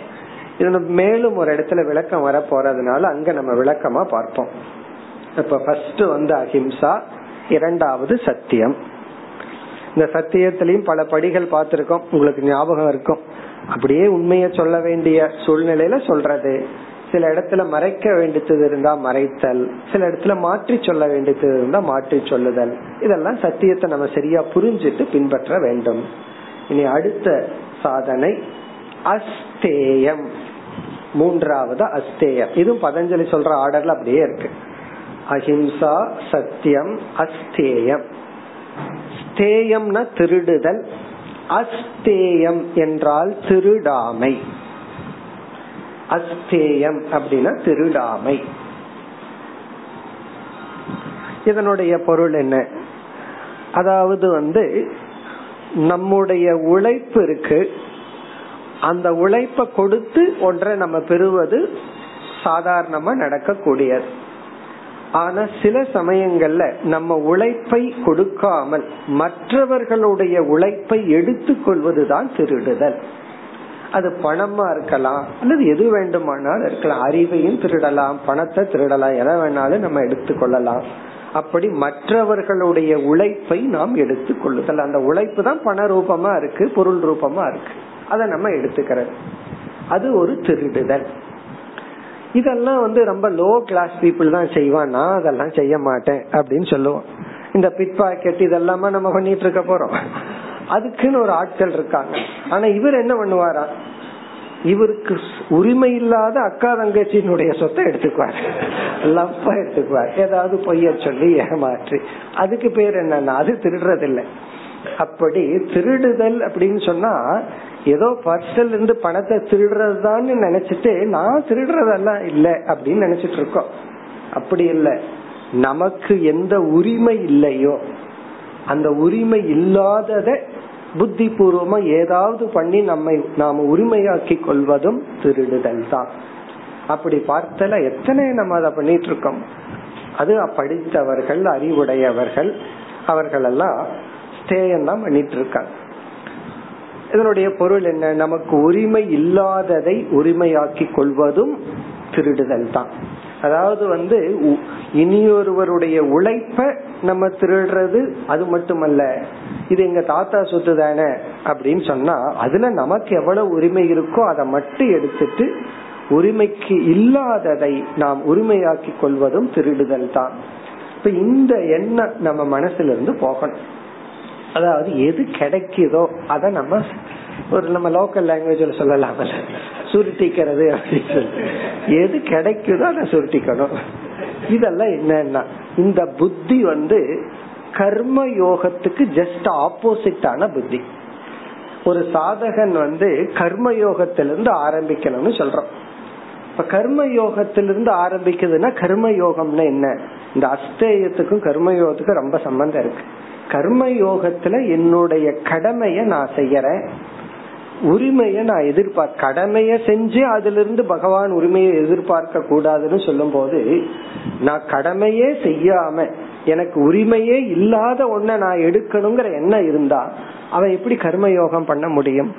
இது மேலும் ஒரு இடத்துல விளக்கம் வர போறதுனால அங்க நம்ம விளக்கமா பார்ப்போம். இப்ப ஃபர்ஸ்ட் அஹிம்சா, இரண்டாவது சத்தியம். இந்த சத்தியத்திலையும் பல படிகள் பார்த்திருக்கோம், உங்களுக்கு ஞாபகம் இருக்கும். அப்படியே உண்மைய சொல்ல வேண்டிய சூழ்நிலையில சொல்றது, சில இடத்துல மறைக்க வேண்டியது இருந்தா மறைத்தல், சில இடத்துல மாற்றி சொல்ல வேண்டியது இருந்தா மாற்றி சொல்லுதல். இதெல்லாம் சத்தியத்தை நம்ம சரியா புரிஞ்சிட்டு பின்பற்ற வேண்டும். இனி அடுத்த சாதனை அஸ்தேயம், மூன்றாவது அஸ்தேயம். இதுவும் பதஞ்சலி சொல்ற ஆர்டர்ல அப்படியே இருக்கு. அஹிம்சா, சத்தியம், அஸ்தேயம். ஸ்தேயம்னா திருடுதல், அஸ்தேயம் என்றால் திருடாமை. அஸ்தேயம் அப்படின்னா திருடாமை. இதனுடைய பொருள் என்ன? அதாவது நம்முடைய உழைப்பு இருக்கு, அந்த உழைப்ப கொடுத்து ஒன்றை நம்ம பெறுவது சாதாரணமா நடக்கக்கூடியது. ஆனா சில சமயங்கள்ல நம்ம உழைப்பை கொடுக்காமல் மற்றவர்களுடைய உழைப்பை எடுத்துக்கொள்வதுதான் திருடுதல். அது பணமா இருக்கலாம், அல்லது எது வேண்டுமானாலும் இருக்கலாம். அறிவையும் திருடலாம், பணத்தை திருடலாம், எதை வேணாலும் நம்ம எடுத்துக்கொள்ளலாம். அப்படி மற்றவர்களுடைய உழைப்பை நாம் எடுத்துக்கொள்ளுதல். அந்த உழைப்பு தான் பண ரூபமா இருக்கு, பொருள் ரூபமா இருக்கு, அதை நம்ம எடுத்துக்கிறது, அது ஒரு திருடுதல். இதெல்லாம் ரொம்ப லோ கிளாஸ் பீப்புள் தான் செய்வான், நான் அதெல்லாம் செய்ய மாட்டேன் அப்படின்னு சொல்லுவோம். இந்த பிட் பாக்கெட் இதெல்லாமா நம்ம பண்ணிட்டு இருக்க போறோம், அதுக்குன்னு ஒரு ஆட்கள் இருக்காங்க. ஆனா இவர் என்ன பண்ணுவாரா, இவருக்கு உரிமை இல்லாத அக்கா தங்கச்சியினுடைய சொத்தை எடுத்துக்குவார், லப்பா எடுத்துக்குவார், ஏதாவது பொய்ய சொல்லி ஏமாற்றி. அதுக்கு பேர் என்னன்னா அது திருடுறதில்லை. அப்படி திருடுதல் அப்படின்னு சொன்னா ஏதோ பர்சல் இருந்து பணத்தை திருடுறதுதான் நினைச்சிட்டு, நான் திருடுறதெல்லாம் இல்லை அப்படின்னு நினைச்சிட்டு இருக்கோம். அப்படி இல்லை, நமக்கு எந்த உரிமை இல்லையோ அந்த உரிமை இல்லாதத புத்தி பூர்வமா ஏதாவது பண்ணி நம்மை நாம உரிமையாக்கி கொள்வதும் திருடுதல் தான். அப்படி பார்த்தல எத்தனை நம்ம அதை பண்ணிட்டு இருக்கோம். அது படித்தவர்கள், அறிவுடையவர்கள், அவர்களெல்லாம் ஸ்தேயம் தான் பண்ணிட்டு இருக்காங்க. இதனுடைய பொருள் என்ன? நமக்கு உரிமை இல்லாததை உரிமையாக்கி கொள்வதும் திருடுதல் தான். அதாவது இனியொருவருடைய உழைப்ப நம்ம திருடுறது. அது மட்டுமல்ல, இது எங்க தாத்தா சொத்து தானே அப்படின்னு சொன்னா அதுல நமக்கு எவ்வளவு உரிமை இருக்கோ அதை மட்டும் எடுத்துட்டு உரிமைக்கு இல்லாததை நாம் உரிமையாக்கி கொள்வதும் திருடுதல் தான். இப்ப இந்த எண்ணம் நம்ம மனசுல இருந்து போகணும். அதாவது எது கிடைக்குதோ அதை நம்ம ஒரு நம்ம லோக்கல் லாங்குவேஜ்ல சொல்லலாம், சுருட்டிக்கிறது அப்படின்னு சொல்லி எது கிடைக்குதோ அதை சுருட்டிக்கணும். இதெல்லாம் என்னன்னா இந்த புத்தி கர்ம யோகத்துக்கு ஜஸ்ட் ஆப்போசிட்டான புத்தி. ஒரு சாதகன் கர்ம யோகத்திலிருந்து ஆரம்பிக்கணும்னு சொல்றோம். இப்ப கர்ம யோகத்திலிருந்து ஆரம்பிக்குதுன்னா கர்ம யோகம்னா என்ன? இந்த அஸ்தேயத்துக்கும் கர்மயோகத்துக்கும் ரொம்ப சம்பந்தம் இருக்கு. கர்ம யோகத்துல என்னுடைய கடமைய நான் செய்யறேன், உரிமைய நான் எதிர்பார்க்க, கடமைய செஞ்சு அதுல இருந்து பகவான் உரிமையை எதிர்பார்க்க கூடாதுன்னு சொல்லும் போது, நான் கடமையே செய்யாம எனக்கு உரிமையே இல்லாத ஒன்ன நான் எடுக்கணுங்கிற எண்ணம் இருந்தா அவன் எப்படி கர்ம யோகம் பண்ண முடியும்?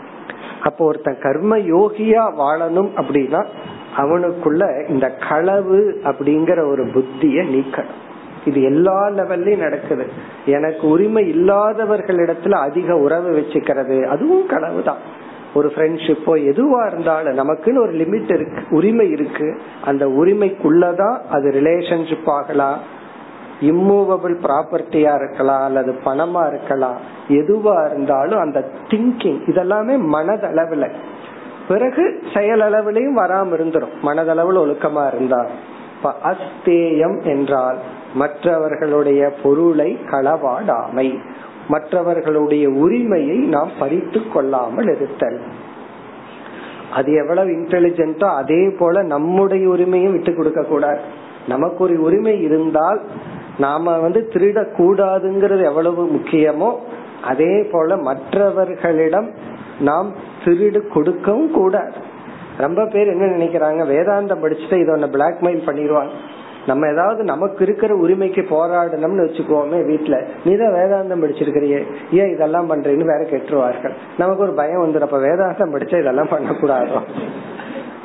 அப்போ ஒருத்தன் கர்ம யோகியா வாழணும் அப்படின்னா அவனுக்குள்ள இந்த களவு அப்படிங்கிற ஒரு புத்திய நீக்கணும். இது எல்லா லெவல்லையும் நடக்குது. எனக்கு உரிமை இல்லாதவர்களிடத்துல அதிக உறவு வச்சுக்கிறது அதுவும் களவு தான். ஒரு ஃப்ரெண்ட்ஷிப்போ எதுவா இருந்தாலும் நமக்குன்னு ஒரு லிமிட் இருக்கு, உரிமை இருக்கு. அந்த உரிமைக்குள்ளதான் அது ரிலேஷன்ஷிப் ஆகலாம், இம்மூவபிள் ப்ராப்பர்ட்டியா இருக்கலாம், அல்லது பணமா இருக்கலாம். எதுவா இருந்தாலும் அந்த திங்கிங் இதெல்லாமே மனதளவுல, பிறகு செயலளவுலயும் வராம இருந்துரும். மனதளவுல ஒழுக்கமா இருந்தா அஸ்தேயம் என்றால் மற்றவர்களுடைய பொருளை களவாடாமை, மற்றவர்களுடைய உரிமையை நாம் பறித்து கொள்ளாமல் இருத்தல். அது எவ்வளவு இன்டெலிஜென்ட்டோ அதே போல நம்முடைய உரிமையும் விட்டு கொடுக்க கூடாது. நமக்கு ஒரு உரிமை இருந்தால் நாம திருட கூடாதுங்கிறது எவ்வளவு முக்கியமோ அதே போல மற்றவர்களிடம் நாம் திருடு கொடுக்கவும் கூடாது. ரொம்ப பேர் என்ன நினைக்கிறாங்க, வேதாந்தம் படிச்சுட்டு இதை ஒன்னு பிளாக்மெயில் பண்ணிடுவாங்க. நம்ம ஏதாவது நமக்கு இருக்கிற உரிமைக்கு போராடணும்னு வச்சுக்கோமே, வீட்டுல நீதான் வேதாந்தம் படிச்சிருக்கிறியே ஏன் இதெல்லாம் பண்றீங்கன்னு வேற கேட்டுருவார்கள். நமக்கு ஒரு பயம் வந்துடும், அப்ப வேதாந்தம் படிச்சா இதெல்லாம் பண்ணக்கூடாது.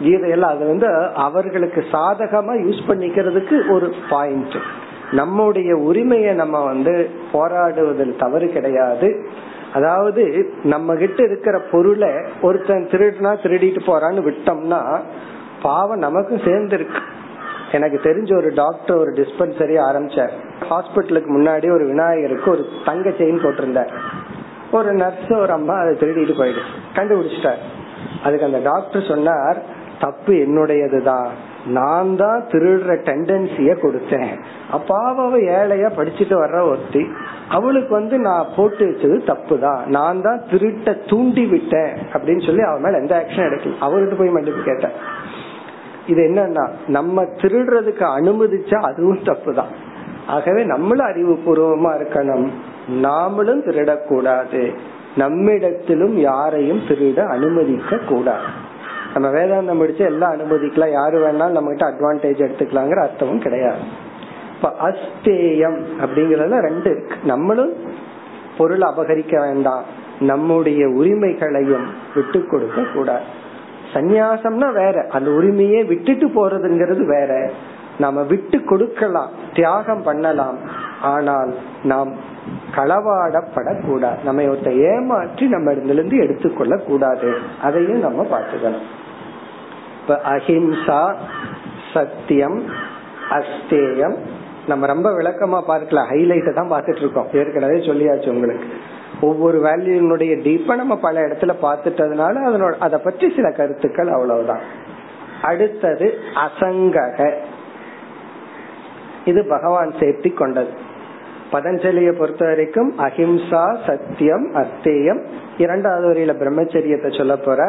கீதையெல்லாம் அது அவர்களுக்கு சாதகமா யூஸ் பண்ணிக்கிறதுக்கு ஒரு பாயிண்ட். நம்முடைய உரிமையை நம்ம போராடுவதில் தவறு கிடையாது. அதாவது நம்ம கிட்ட இருக்கிற பொருளை ஒருத்தன் திருடிட்டு போறான்னு விட்டோம்னா பாவம் நமக்கும் சேர்ந்துருக்கு. எனக்கு தெரிஞ்ச ஒரு டாக்டர் ஒரு டிஸ்பென்சரி ஆரம்பிச்சார். ஹாஸ்பிட்டலுக்கு முன்னாடி ஒரு விநாயகருக்கு ஒரு தங்க செயின் போட்டிருந்தார். ஒரு நர்ஸ் ஒரு அம்மா அதை திருடிட்டு போயிடுச்சு, கண்டுபிடிச்சிட்டார். அதுக்கு அந்த டாக்டர் சொன்னார், தப்பு என்னுடையதுதான், நான் தான் திருடுற டெண்டன்சிய கொடுத்தேன். அப்பாவை ஏழையா படிச்சுட்டு வர்ற ஒருத்தி, அவளுக்கு நான் போட்டு வச்சது தப்பு தான், நான் தான் திருட்ட தூண்டி விட்டேன் அப்படின்னு சொல்லி அவன் மேல எந்த ஆக்ஷன் எடுக்கல. அவர்கிட்ட போய் மன்னிப்பு கேட்டேன். இது என்னன்னா நம்ம திருடுறதுக்கு அனுமதிச்சா அதுவும் தப்பு தான். ஆகவே நம்மளும் அறிவுபூர்வமா இருக்கணும், நாமளும் திருடக்கூடாது, நம்மிடத்திலும் யாரையும் திருட அனுமதிக்க கூடாது. நம்ம வேதாந்தம் படிச்சு எல்லாம் அனுமதிக்கலாம், யாரு வேணாலும் நம்ம கிட்ட அட்வான்டேஜ் எடுத்துக்கலாங்கிற அர்த்தமும் கிடையாது. இப்ப அஸ்தேயம் அப்படிங்கறதுல ரெண்டு இருக்கு. நம்மளும் பொருள் அபகரிக்க வேண்டாம், நம்முடைய உரிமைகளையும் விட்டு கொடுக்க கூடாது. சந்நியாசம்னா வேற, அந்த உரிமையே விட்டுட்டு போறதுங்கிறது வேற. நாம விட்டு கொடுக்கலாம், தியாகம் பண்ணலாம், ஆனால் நாம் களவாடப்படக்கூடாது. நம்ம ஒருத்த ஏமாற்றி நம்ம இருந்து எடுத்துக்கொள்ள கூடாது, அதையும் நம்ம பார்த்துக்கணும். இப்ப அஹிம்சா, சத்தியம், அஸ்தேயம் நம்ம ரொம்ப விளக்கமா பார்க்கலாம். ஹைலைட்டை தான் பார்த்துட்டு இருக்கோம், ஏற்கனவே சொல்லியாச்சு உங்களுக்கு. ஒவ்வொரு வேல்யூனுடைய டீப்பா நம்ம பல இடத்துல பார்த்துட்டதுனால அதனோட அதை பற்றி சில கருத்துக்கள் அவ்வளவுதான். அடுத்தது அசங்கக, இது பகவான் சேர்த்தி கொண்டது. பதஞ்சலியை பொறுத்த வரைக்கும் அஹிம்சா, சத்தியம், அஸ்தேயம், இரண்டாவது வரியில பிரம்மச்சரியத்தை சொல்ல போற,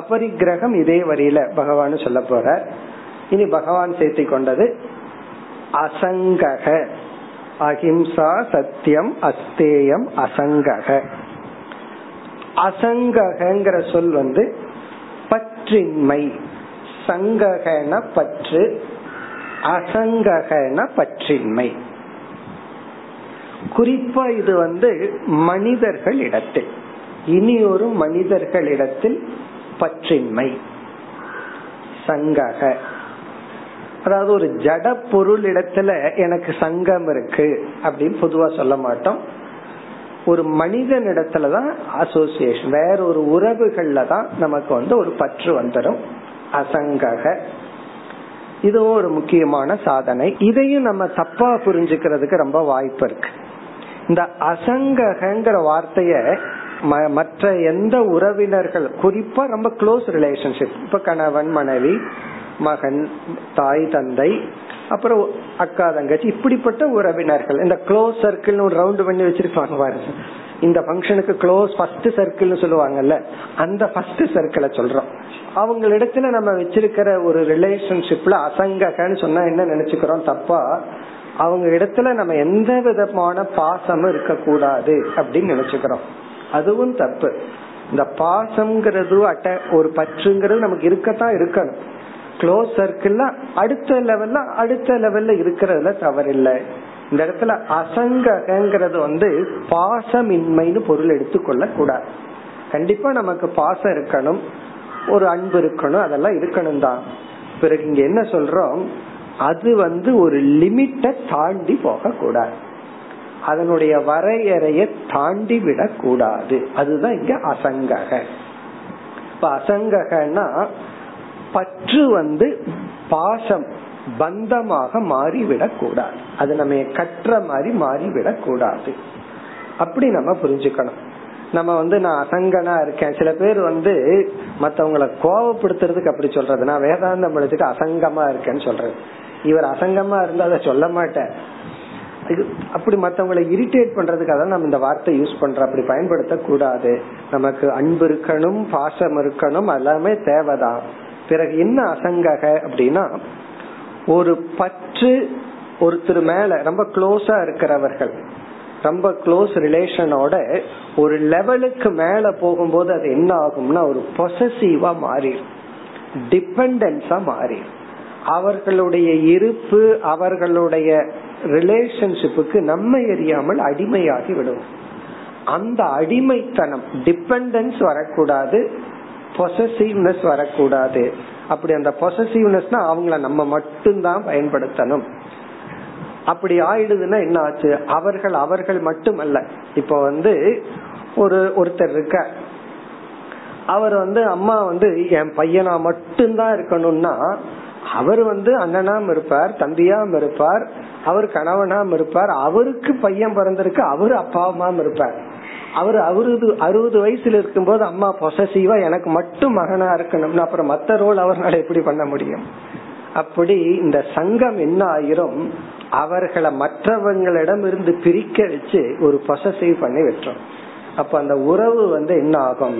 அபரிக்கிரகம் இதே வரியில பகவான் சொல்ல போற. இனி பகவான் சேர்த்தி கொண்டது அசங்கக. அஹிம்சா, சத்தியம், அஸ்தேயம், அசங்கக. அசங்ககங்கிற சொல் பற்றின்மை. சங்ககன பற்று, அசங்ககன பற்றின்மை. குறிப்பா இது மனிதர்களிடத்தில், இனி ஒரு மனிதர்களிடத்தில் பற்றின்மை சங்கக. அதாவது ஒரு ஜட பொருள் இடத்துல எனக்கு சங்கம் இருக்கு அப்படின்னு பொதுவா சொல்ல மாட்டோம். ஒரு மனிதன் இடத்துலதான் அசோசியேஷன், வேற ஒரு உறவுகள்ல தான் நமக்கு ஒரு பற்று வந்துடும். அசங்கக இதுவும் ஒரு முக்கியமான சாதனை. இதையும் நம்ம தப்பா புரிஞ்சுக்கிறதுக்கு ரொம்ப வாய்ப்பு இருக்கு. இந்த அசங்ககங்கிற வார்த்தைய மற்ற எந்த உறவினர்கள், குறிப்பா ரொம்ப க்ளோஸ் ரிலேஷன்ஷிப், இப்ப கணவன் மனைவி, மகன் தாய் தந்தை, அப்புறம் அக்கா தங்கச்சி, இப்படிப்பட்ட உறவினர்கள் இந்த க்ளோஸ் சர்க்கிள் ரவுண்ட் பண்ணி வச்சிருப்பாங்க பாருங்க. இந்த ஃபங்க்ஷனுக்கு க்ளோஸ் ஃபர்ஸ்ட் சர்க்கிள் சொல்லுவாங்கல்ல, அந்த ஃபர்ஸ்ட் சர்க்கிளை சொல்றோம். அவங்க இடத்துல நம்ம வச்சிருக்கிற ஒரு ரிலேஷன்ஷிப்ல அசங்ககன்னு சொன்னா என்ன நினைச்சுக்கிறோம் தப்பா, அவங்க இடத்துல நம்ம எந்த விதமான பாசமும் இருக்க கூடாது அப்படின்னு நினைச்சுக்கிறோம். அதுவும் தப்பு. இந்த பாசம்ங்கிறது அட்ட ஒரு பற்றுங்கிறது நமக்கு இருக்கத்தான் இருக்கணும். க்ளோஸ் சர்க்கிள்ல அடுத்த லெவல்ல இருக்கிறதுல தவறில்லை. இந்த இடத்துல அசங்கங்கிறது பாசமின்மைன்னு பொருள் எடுத்துக்கொள்ள கூடாது. கண்டிப்பா நமக்கு பாசம் இருக்கணும், ஒரு அன்பு இருக்கணும், அதெல்லாம் இருக்கணும் தான். பிறகு இங்க என்ன சொல்றோம், அது ஒரு லிமிட்டை தாண்டி போக கூடாது, அதனுடைய வரையறைய தாண்டி விடக் கூடாது. அதுதான் இங்க அசங்கக. இப்ப அசங்ககன்னா பற்று பாசம் பந்தமாக மாறிவிடக் கூடாது, அது நம்ம கற்ற மாதிரி மாறிவிடக் கூடாது. அப்படி நம்ம புரிஞ்சுக்கணும். நம்ம நான் அசங்கனா இருக்கேன். சில பேர் மத்தவங்களை கோபப்படுத்துறதுக்கு அப்படி சொல்றது, நான் வேதாந்தம் படிச்சுட்டு அசங்கமா இருக்கேன்னு சொல்றேன். இவர் அசங்கமா இருந்தா அதை சொல்ல மாட்டேன், அப்படி மத்தவங்களை இரிட்டேட் பண்றதுக்காக நம்ம இந்த வார்த்தை யூஸ் பண்றோம். அப்படி பயன்படுத்த கூடாது. நமக்கு அன்பு இருக்கணும், பாசம் இருக்கணும், எல்லாமே தேவைதான். பிறகு என்ன அசங்கக அப்படின்னா, ஒரு பற்று ஒருத்தர் மேல ரொம்ப க்ளோஸா இருக்கிறவர்கள், ரொம்ப க்ளோஸ் ரிலேஷனோட ஒரு லெவலுக்கு மேல போகும்போது அது என்ன ஆகும்னா ஒரு பொசசிவா மாறிடும், டிபெண்டன்ஸா மாறிடும். அவர்களுடைய இருப்பு அவர்களுடைய ரிலேஷன்ஷிப்புக்கு நம்ம எரியாமல் அடிமையாகி விடும். அந்த அடிமைத்தனம், டிபெண்டன்ஸ் வரக்கூடாது, பொசசிவ்னஸ் வரக்கூடாது. அப்படி அந்த பொசசிவ்னஸ்னா அவங்கள நம்ம மட்டும்தான் பயன்படுத்தணும். அப்படி ஆயிடுதுன்னா என்ன ஆச்சு, அவர்கள் அவர்கள் மட்டும் அல்ல. இப்போ ஒருத்தர் இருக்க, அவர் அம்மா என் பையனா மட்டும்தான் இருக்கணும்னா, அவர் அண்ணனாம் இருப்பார், தம்பியாம் இருப்பார், அவர் கணவனாம் இருப்பார், அவருக்கு பையன் பிறந்திருக்கு, அவரு அப்பாவும் இருப்பார். அவரு 60 வயசுல இருக்கும் போது அம்மா பொசசிவா எனக்கு மட்டும் மகனா இருக்கணும்னா அப்புறம் மத்த ரோல் அவர்னால எப்படி பண்ண முடியும்? அப்படி இந்த சங்கம் என்ன ஆயிரும், அவர்களை மற்றவங்களிடம் இருந்து பிரிக்க வச்சு ஒரு பொசசிவ் பண்ணி விட்டுரும். அப்ப அந்த உறவு என்ன ஆகும்,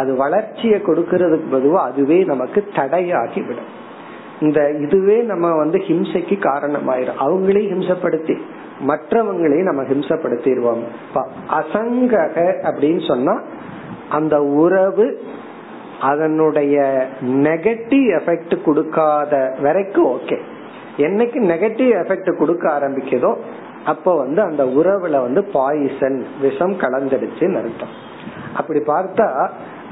அது வளர்ச்சியை கொடுக்கறதுக்கு பொதுவா அதுவே நமக்கு தடையாகி விடும். இந்த இதுவே நம்ம ஹிம்சைக்கு காரணமாயிரும். அவங்களையும் ஹிம்சப்படுத்தி மற்றவங்களையும் நம்ம ஹிம்சப்படுத்திடுவோம். அசங்கக அப்படின்னு சொன்னா அந்த உறவு அதனுடைய நெகட்டிவ் எஃபெக்ட் கொடுக்காத வரைக்கும் ஓகே. என்னைக்கு நெகட்டிவ் எஃபெக்ட் கொடுக்க ஆரம்பிக்குதோ அப்போ அந்த உறவுல பாய்சன் விஷம் கலந்துடுச்சு அர்த்தம். அப்படி பார்த்தா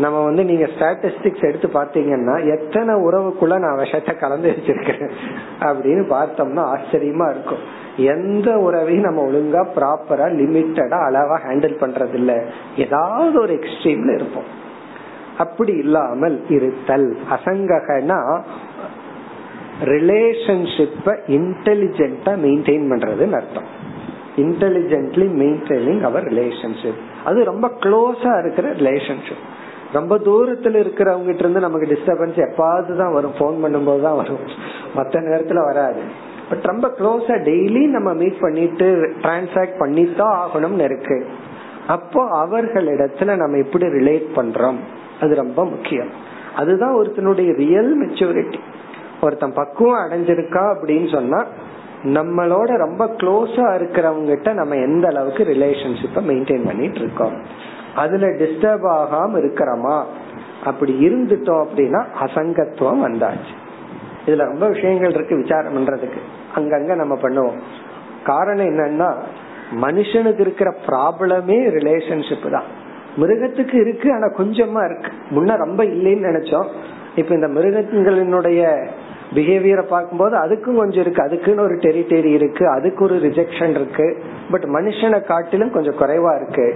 நம்ம நீங்க ஸ்டாட்டிஸ்டிக்ஸ் எடுத்து பாத்தீங்கன்னா எத்தனை உறவுக்குள்ள நான் விஷத்தை கலந்து வச்சிருக்கேன் அப்படின்னு பார்த்தோம்னா ஆச்சரியமா இருக்கும். எந்த உறவையும் நம்ம ஒழுங்கா ப்ராப்பரா லிமிட்டடா அளவா ஹேண்டில் பண்றது இல்ல, ஏதாவது ஒரு எக்ஸ்ட்ரீம்ல இருப்போம். அப்படி இல்லாமல் இருத்தல். அசங்ககனா ரிலேஷன்ஷிப்பை இன்டெலிஜென்ட்டா மெயின்டைன் பண்றதுன்னு அர்த்தம். இன்டெலிஜென்ட்லி மெயின்டைனிங் அவர் ரிலேஷன்ஷிப். அது ரொம்ப க்ளோஸா இருக்கிற ரிலேஷன்ஷிப், ரொம்ப தூரத்துல இருக்கிறவங்கிட்ட இருந்து நமக்கு டிஸ்டர்பன்ஸ் எப்பாவது தான் வரும், ஃபோன் பண்ணும்போது தான் வரும், மற்ற நேரத்துல வராது. பட் ரொம்ப க்ளோஸா டெய்லி நம்ம மீட் பண்ணிட்டு டிரான்சாக்ட் பண்ணித்தான் ஆகணும்னு இருக்கு. அப்போ அவர்களிடத்துல நம்ம எப்படி ரிலேட் பண்றோம் அது ரொம்ப முக்கியம். அதுதான் ஒருத்தனுடைய ரியல் மெச்சூரிட்டி. ஒருத்தன் பக்குவம் அடைஞ்சிருக்கா அப்படின்னு சொன்னா நம்மளோட ரொம்ப க்ளோஸா இருக்கிறவங்கிட்ட நம்ம எந்த அளவுக்கு ரிலேஷன்ஷிப்பை மெயின்டைன் பண்ணிட்டு இருக்கோம், அதுல டிஸ்டர்ப் ஆகாம இருக்கிறோமா. அப்படி இருந்துட்டோம் அப்படின்னா அசங்கத்துவம் வந்தாச்சு. இதுல ரொம்ப விஷயங்கள் இருக்கு விசாரம் பண்றதுக்கு, அங்கங்க நம்ம பண்ணுவோம். காரணம் என்னன்னா மனுஷனுக்கு இருக்கிற ப்ராப்ளமே ரிலேஷன்ஷிப் தான். மிருகத்துக்கு இருக்கு, ஆனா கொஞ்சமா இருக்கு. முன்ன ரொம்ப இல்லைன்னு நினைச்சோம், இப்ப இந்த மிருகத்தினுடைய பிஹேவியரை பார்க்கும்போது அதுக்கும் கொஞ்சம் இருக்கு, அதுக்குன்னு ஒரு டெரிட்டரி இருக்கு, அதுக்கு ஒரு ரிஜெக்ஷன் இருக்கு. பட் மனுஷனை காட்டிலும் கொஞ்சம் குறைவா இருக்கு,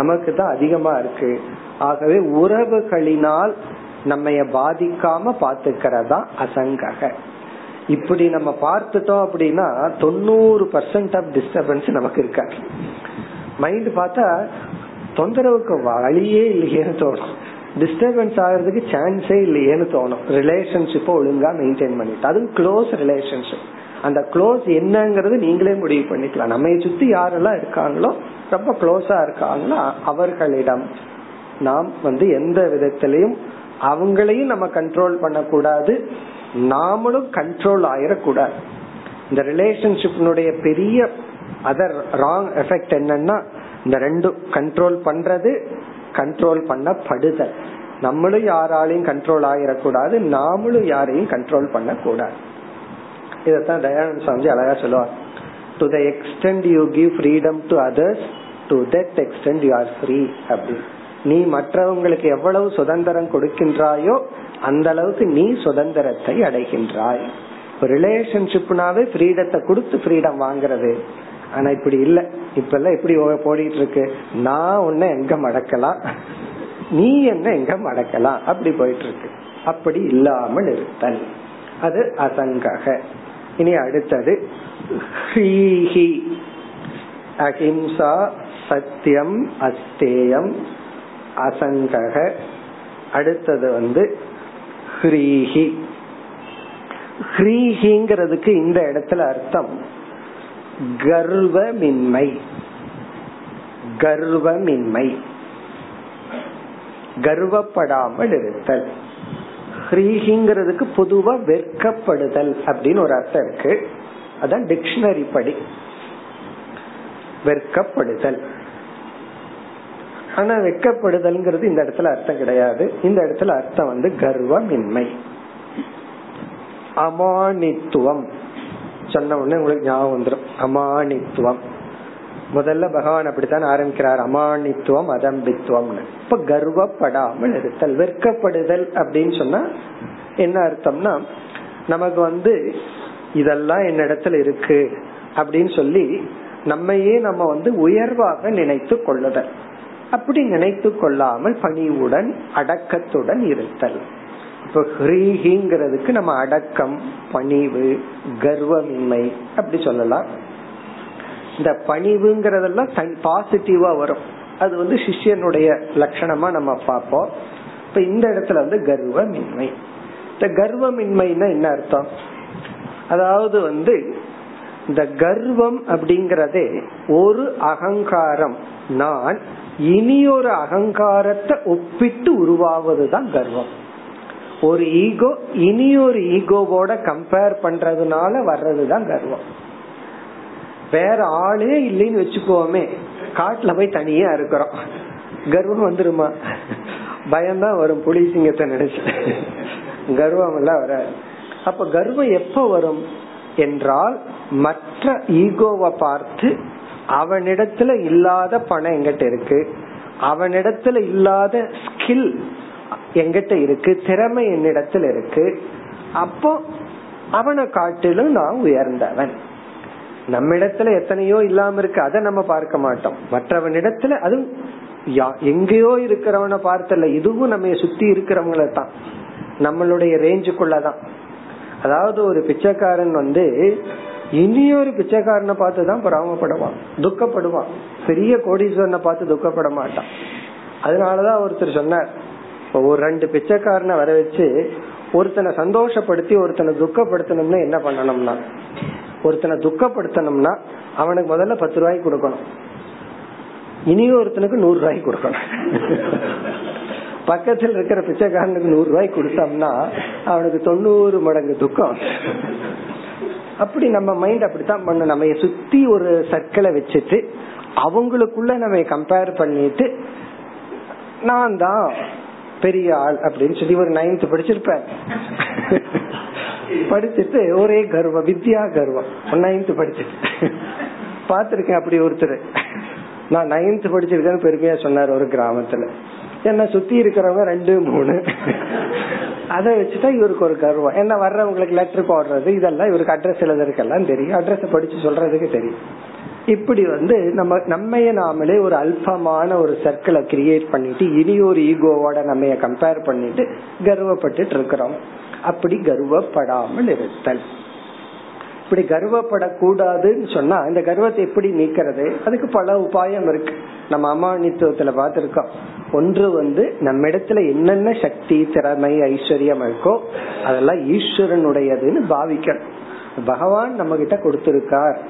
நமக்கு தான் அதிகமா இருக்கு. ஆகவே உறவுகளினால் நம்மைய பாதிக்காம பாத்துக்கிறதா அசங்கக. இப்படி நம்ம பார்த்துட்டோம் அப்படின்னா 90% ஆஃப் டிஸ்டர்பன்ஸ் நமக்கு இருக்காது. மைண்ட் பார்த்தா தொந்தரவுக்கு வழியே இல்லையேன்னு தோணும், டிஸ்டர்பன்ஸ் ஆகிறதுக்கு சான்ஸே இல்லையேன்னு தோணும். ரிலேஷன்ஷிப்பை ஒழுங்கா மெயின்டைன் பண்ணிட்டு, அதுவும் க்ளோஸ் ரிலேஷன்ஷிப். அந்த க்ளோஸ் என்னங்கிறது நீங்களே முடிவு பண்ணிக்கலாம். நம்ம சுத்தி யாரெல்லாம் இருக்காங்களோ, ரொம்ப க்ளோஸா இருக்காங்களோ அவர்களிடம் நாம் எந்த விதத்திலையும் அவங்களையும் நம்ம கண்ட்ரோல் பண்ணக்கூடாது, நாமளும் கண்ட்ரோல் ஆயிடக்கூடாது. இந்த ரிலேஷன்ஷிப்னுடைய பெரிய அதர் ராங் எஃபெக்ட் என்னன்னா இந்த ரெண்டும் கண்ட்ரோல் பண்றது, கண்ட்ரோல் பண்ணப்படுதல். நம்மளும் யாராலையும் கண்ட்ரோல் ஆகிடக்கூடாது, நாமளும் யாரையும் கண்ட்ரோல் பண்ண கூடாது. இதத்தான் தயானந்த சாமி அழகா சொல்லுவார், to the extent you give freedom to others, to that extent you are free. அப்படி நீ மற்றவங்களுக்கு எவ்வளவு சுதந்திரம் கொடுக்கின்றாயோ அந்த அளவுக்கு நீ சுதந்திரத்தை அடைகின்றாய். ரிலேஷன்ஷிப்னாவே ஃப்ரீடத்தை கொடுத்து ஃப்ரீடம் வாங்குறது. ஆனா இப்படி இல்ல, இப்ப எல்லாம் எப்படி போடிட்டு இருக்கு, நான் உன்ன எங்க மடக்கலாம், நீ என்ன எங்க மடக்கலாம், அப்படி போயிட்டு இருக்கு. அப்படி இல்லாமல் இருத்தல், அது அசங்கக. இனி அடுத்தது ஹீஹி, அஹிம்சா சத்தியம் அஸ்தேயம் அசங்கக. அடுத்தது ஹ்ரீஹி. ஹ்ரீஹிங்கிறதுக்கு இந்த இடத்துல அர்த்தம் கர்வமின்மை. கர்வமின்மை, கர்வப்படாமல் இருத்தல். ஹ்ரீஹிங்கிறதுக்கு பொதுவா வெட்கப்படுதல் அப்படின்னு ஒரு அர்த்தம் இருக்கு. அதான் டிக்ஷனரி படி வெட்கப்படுதல். ஆனா வெட்கப்படுதல்ங்கிறது இந்த இடத்துல அர்த்தம் கிடையாது. இந்த இடத்துல அர்த்தம் கர்வமின்மை, அமானித்துவம். சொன்ன உடனே உங்களுக்கு ஞாபகம் வந்துரும் அமானித்துவம். முதல்ல பகவான் அப்படித்தான் ஆரம்பிக்கிறார், அமானித்துவம் அதம்பித்துவம்னு. இப்ப கர்வப்படாமல் இருத்தல். வெட்கப்படுதல் அப்படின்னு சொன்னா என்ன அர்த்தம்னா, நமக்கு இதெல்லாம் என்ன இடத்துல இருக்கு அப்படின்னு சொல்லி நம்மையே நம்ம உயர்வாக நினைத்து கொள்ளுதல். அப்படி நினைத்து கொள்ளாமல் பணிவுடன் அடக்கத்துடன் இருத்தல். இப்ப ஹ்ரீஹிங்கிறதுக்கு நம்ம அடக்கம், பணிவு, கர்வமின்மை அப்படி சொல்லலாம். இந்த பணிவுங்கிறதெல்லாம் பாசிட்டிவா வரும், அது சிஷ்யனுடைய லட்சணமா நம்ம பார்ப்போம். இப்ப இந்த இடத்துல கர்வமின்மை. இந்த கர்வமின்மைன்னா என்ன அர்த்தம், அதாவது இந்த கர்வம் அப்படிங்கறதே ஒரு அகங்காரம், நான் இனியொரு அகங்காரத்தை ஒப்பிட்டு உருவாவதுதான் கர்வம். ஒரு ஈகோ இனியொரு ஈகோவோட கம்பேர் பண்றதுனால வர்றதுதான் கர்வம். வேற ஆளே இல்லைன்னு வச்சுக்கோமே, காட்டுல போய் தனியா இருக்கிறோம், கர்வம் வந்துருமா? பயம்தான் வரும், புலி சிங்கத்தை நினைச்சு. கர்வம் எல்லாம் வராது. அப்ப கர்வம் எப்ப வரும் என்றால், மற்ற ஈகோவை பார்த்து அவனிடத்துல இல்லாத பணம் எங்கிட்ட இருக்கு, அவனிடத்துல இல்லாத ஸ்கில் எங்கிட்ட இருக்கு, திறமை என்னிடத்துல இருக்கு, அப்போ அவனை காட்டிலும் நான் உயர்ந்தவன். நம்மிடத்துல எத்தனையோ இல்லாம இருக்கு, அதை நம்ம பார்க்க மாட்டோம். மற்றவனிடத்துல அது எங்கேயோ இருக்கிறவனை பார்த்தல, இதுவும் நம்ம சுத்தி இருக்கிறவங்கள தான், நம்மளுடைய ரேஞ்சுக்குள்ளதான். அதாவது ஒரு பிச்சைக்காரன் இனியொரு பிச்சைக்காரனை பார்த்துதான் பிராமப்படுவான், துக்கப்படுவான். பெரிய கோடீஸ்வரனை பார்த்து துக்கப்பட மாட்டான். அதனாலதான் ஒருத்தர் சொன்னார், ஒரு ரெண்டு பிச்சைக்காரனை வர வச்சு ஒருத்தனை சந்தோஷப்படுத்தி ஒருத்தனை துக்கப்படுத்தணும்னா என்ன பண்ணணும்னா, ஒருத்தனை துக்கப்படுத்தணும்னா அவனுக்கு முதல்ல 10 ரூபாய்க்கு கொடுக்கணும், இனியொருத்தனுக்கு 100 ரூபாய்க்கு கொடுக்கணும். பக்கத்தில் இருக்கிற பிச்சைக்காரனுக்கு 100 ரூபாய்க்கு கொடுத்தோம்னா அவனுக்கு 90 மடங்கு துக்கம். அப்படி நம்ம மைண்ட் அப்படித்தான் பண்ணு, நம்ம சுத்தி ஒரு சர்க்கிளை வச்சுட்டு அவங்களுக்குள்ள நம்ம கம்பேர் பண்ணிட்டு நான் தான் பெரிய ஆள் அப்படின்னு சொல்லி ஒரு 9th படிச்சிருப்பேன், படிச்சுட்டு ஒரே கர்வம், வித்யா கர்வம். 9th படிச்சுட்டு பாத்திருக்கேன் அப்படி ஒருத்தர், நான் 9th படிச்சிருக்கேன்னு பெருமையா சொன்னார் ஒரு கிராமத்துல. என்ன சுத்தி இருக்கிறவங்க 2 3 அதை வச்சுட்டா இவருக்கு ஒரு கர்வம். என்ன வர்றவங்களுக்கு லெட்டர் போடுறது, இதெல்லாம் இவருக்கு அட்ரஸ் எழுதுறதுக்கெல்லாம் தெரியும், அட்ரஸ் படிச்சு சொல்றதுக்கு தெரியும். இப்படி நம்ம நம்மைய நாமளே ஒரு அல்பமான ஒரு சர்க்கிளை கிரியேட் பண்ணிட்டு இனி ஒரு ஈகோவோட நம்ம கம்பேர் பண்ணிட்டு கர்வப்பட்டு இருக்கிறோம். அப்படி கர்வப்படாமல் இருத்தல். இப்படி கர்வப்படக்கூடாதுன்னு சொன்னா இந்த கர்வத்தை எப்படி நீக்கிறது, அதுக்கு பல உபாயம் இருக்கு. நம்ம அமானித்துவத்துல பாத்திருக்கோம், ஒன்று நம்ம இடத்துல என்னென்ன சக்தி, திறமை, ஐஸ்வர்யம் இருக்கோ அதெல்லாம் ஈஸ்வரனுடையதுன்னு பாவிக்கணும். பகவான் நம்ம கிட்ட கொடுத்திருக்கார்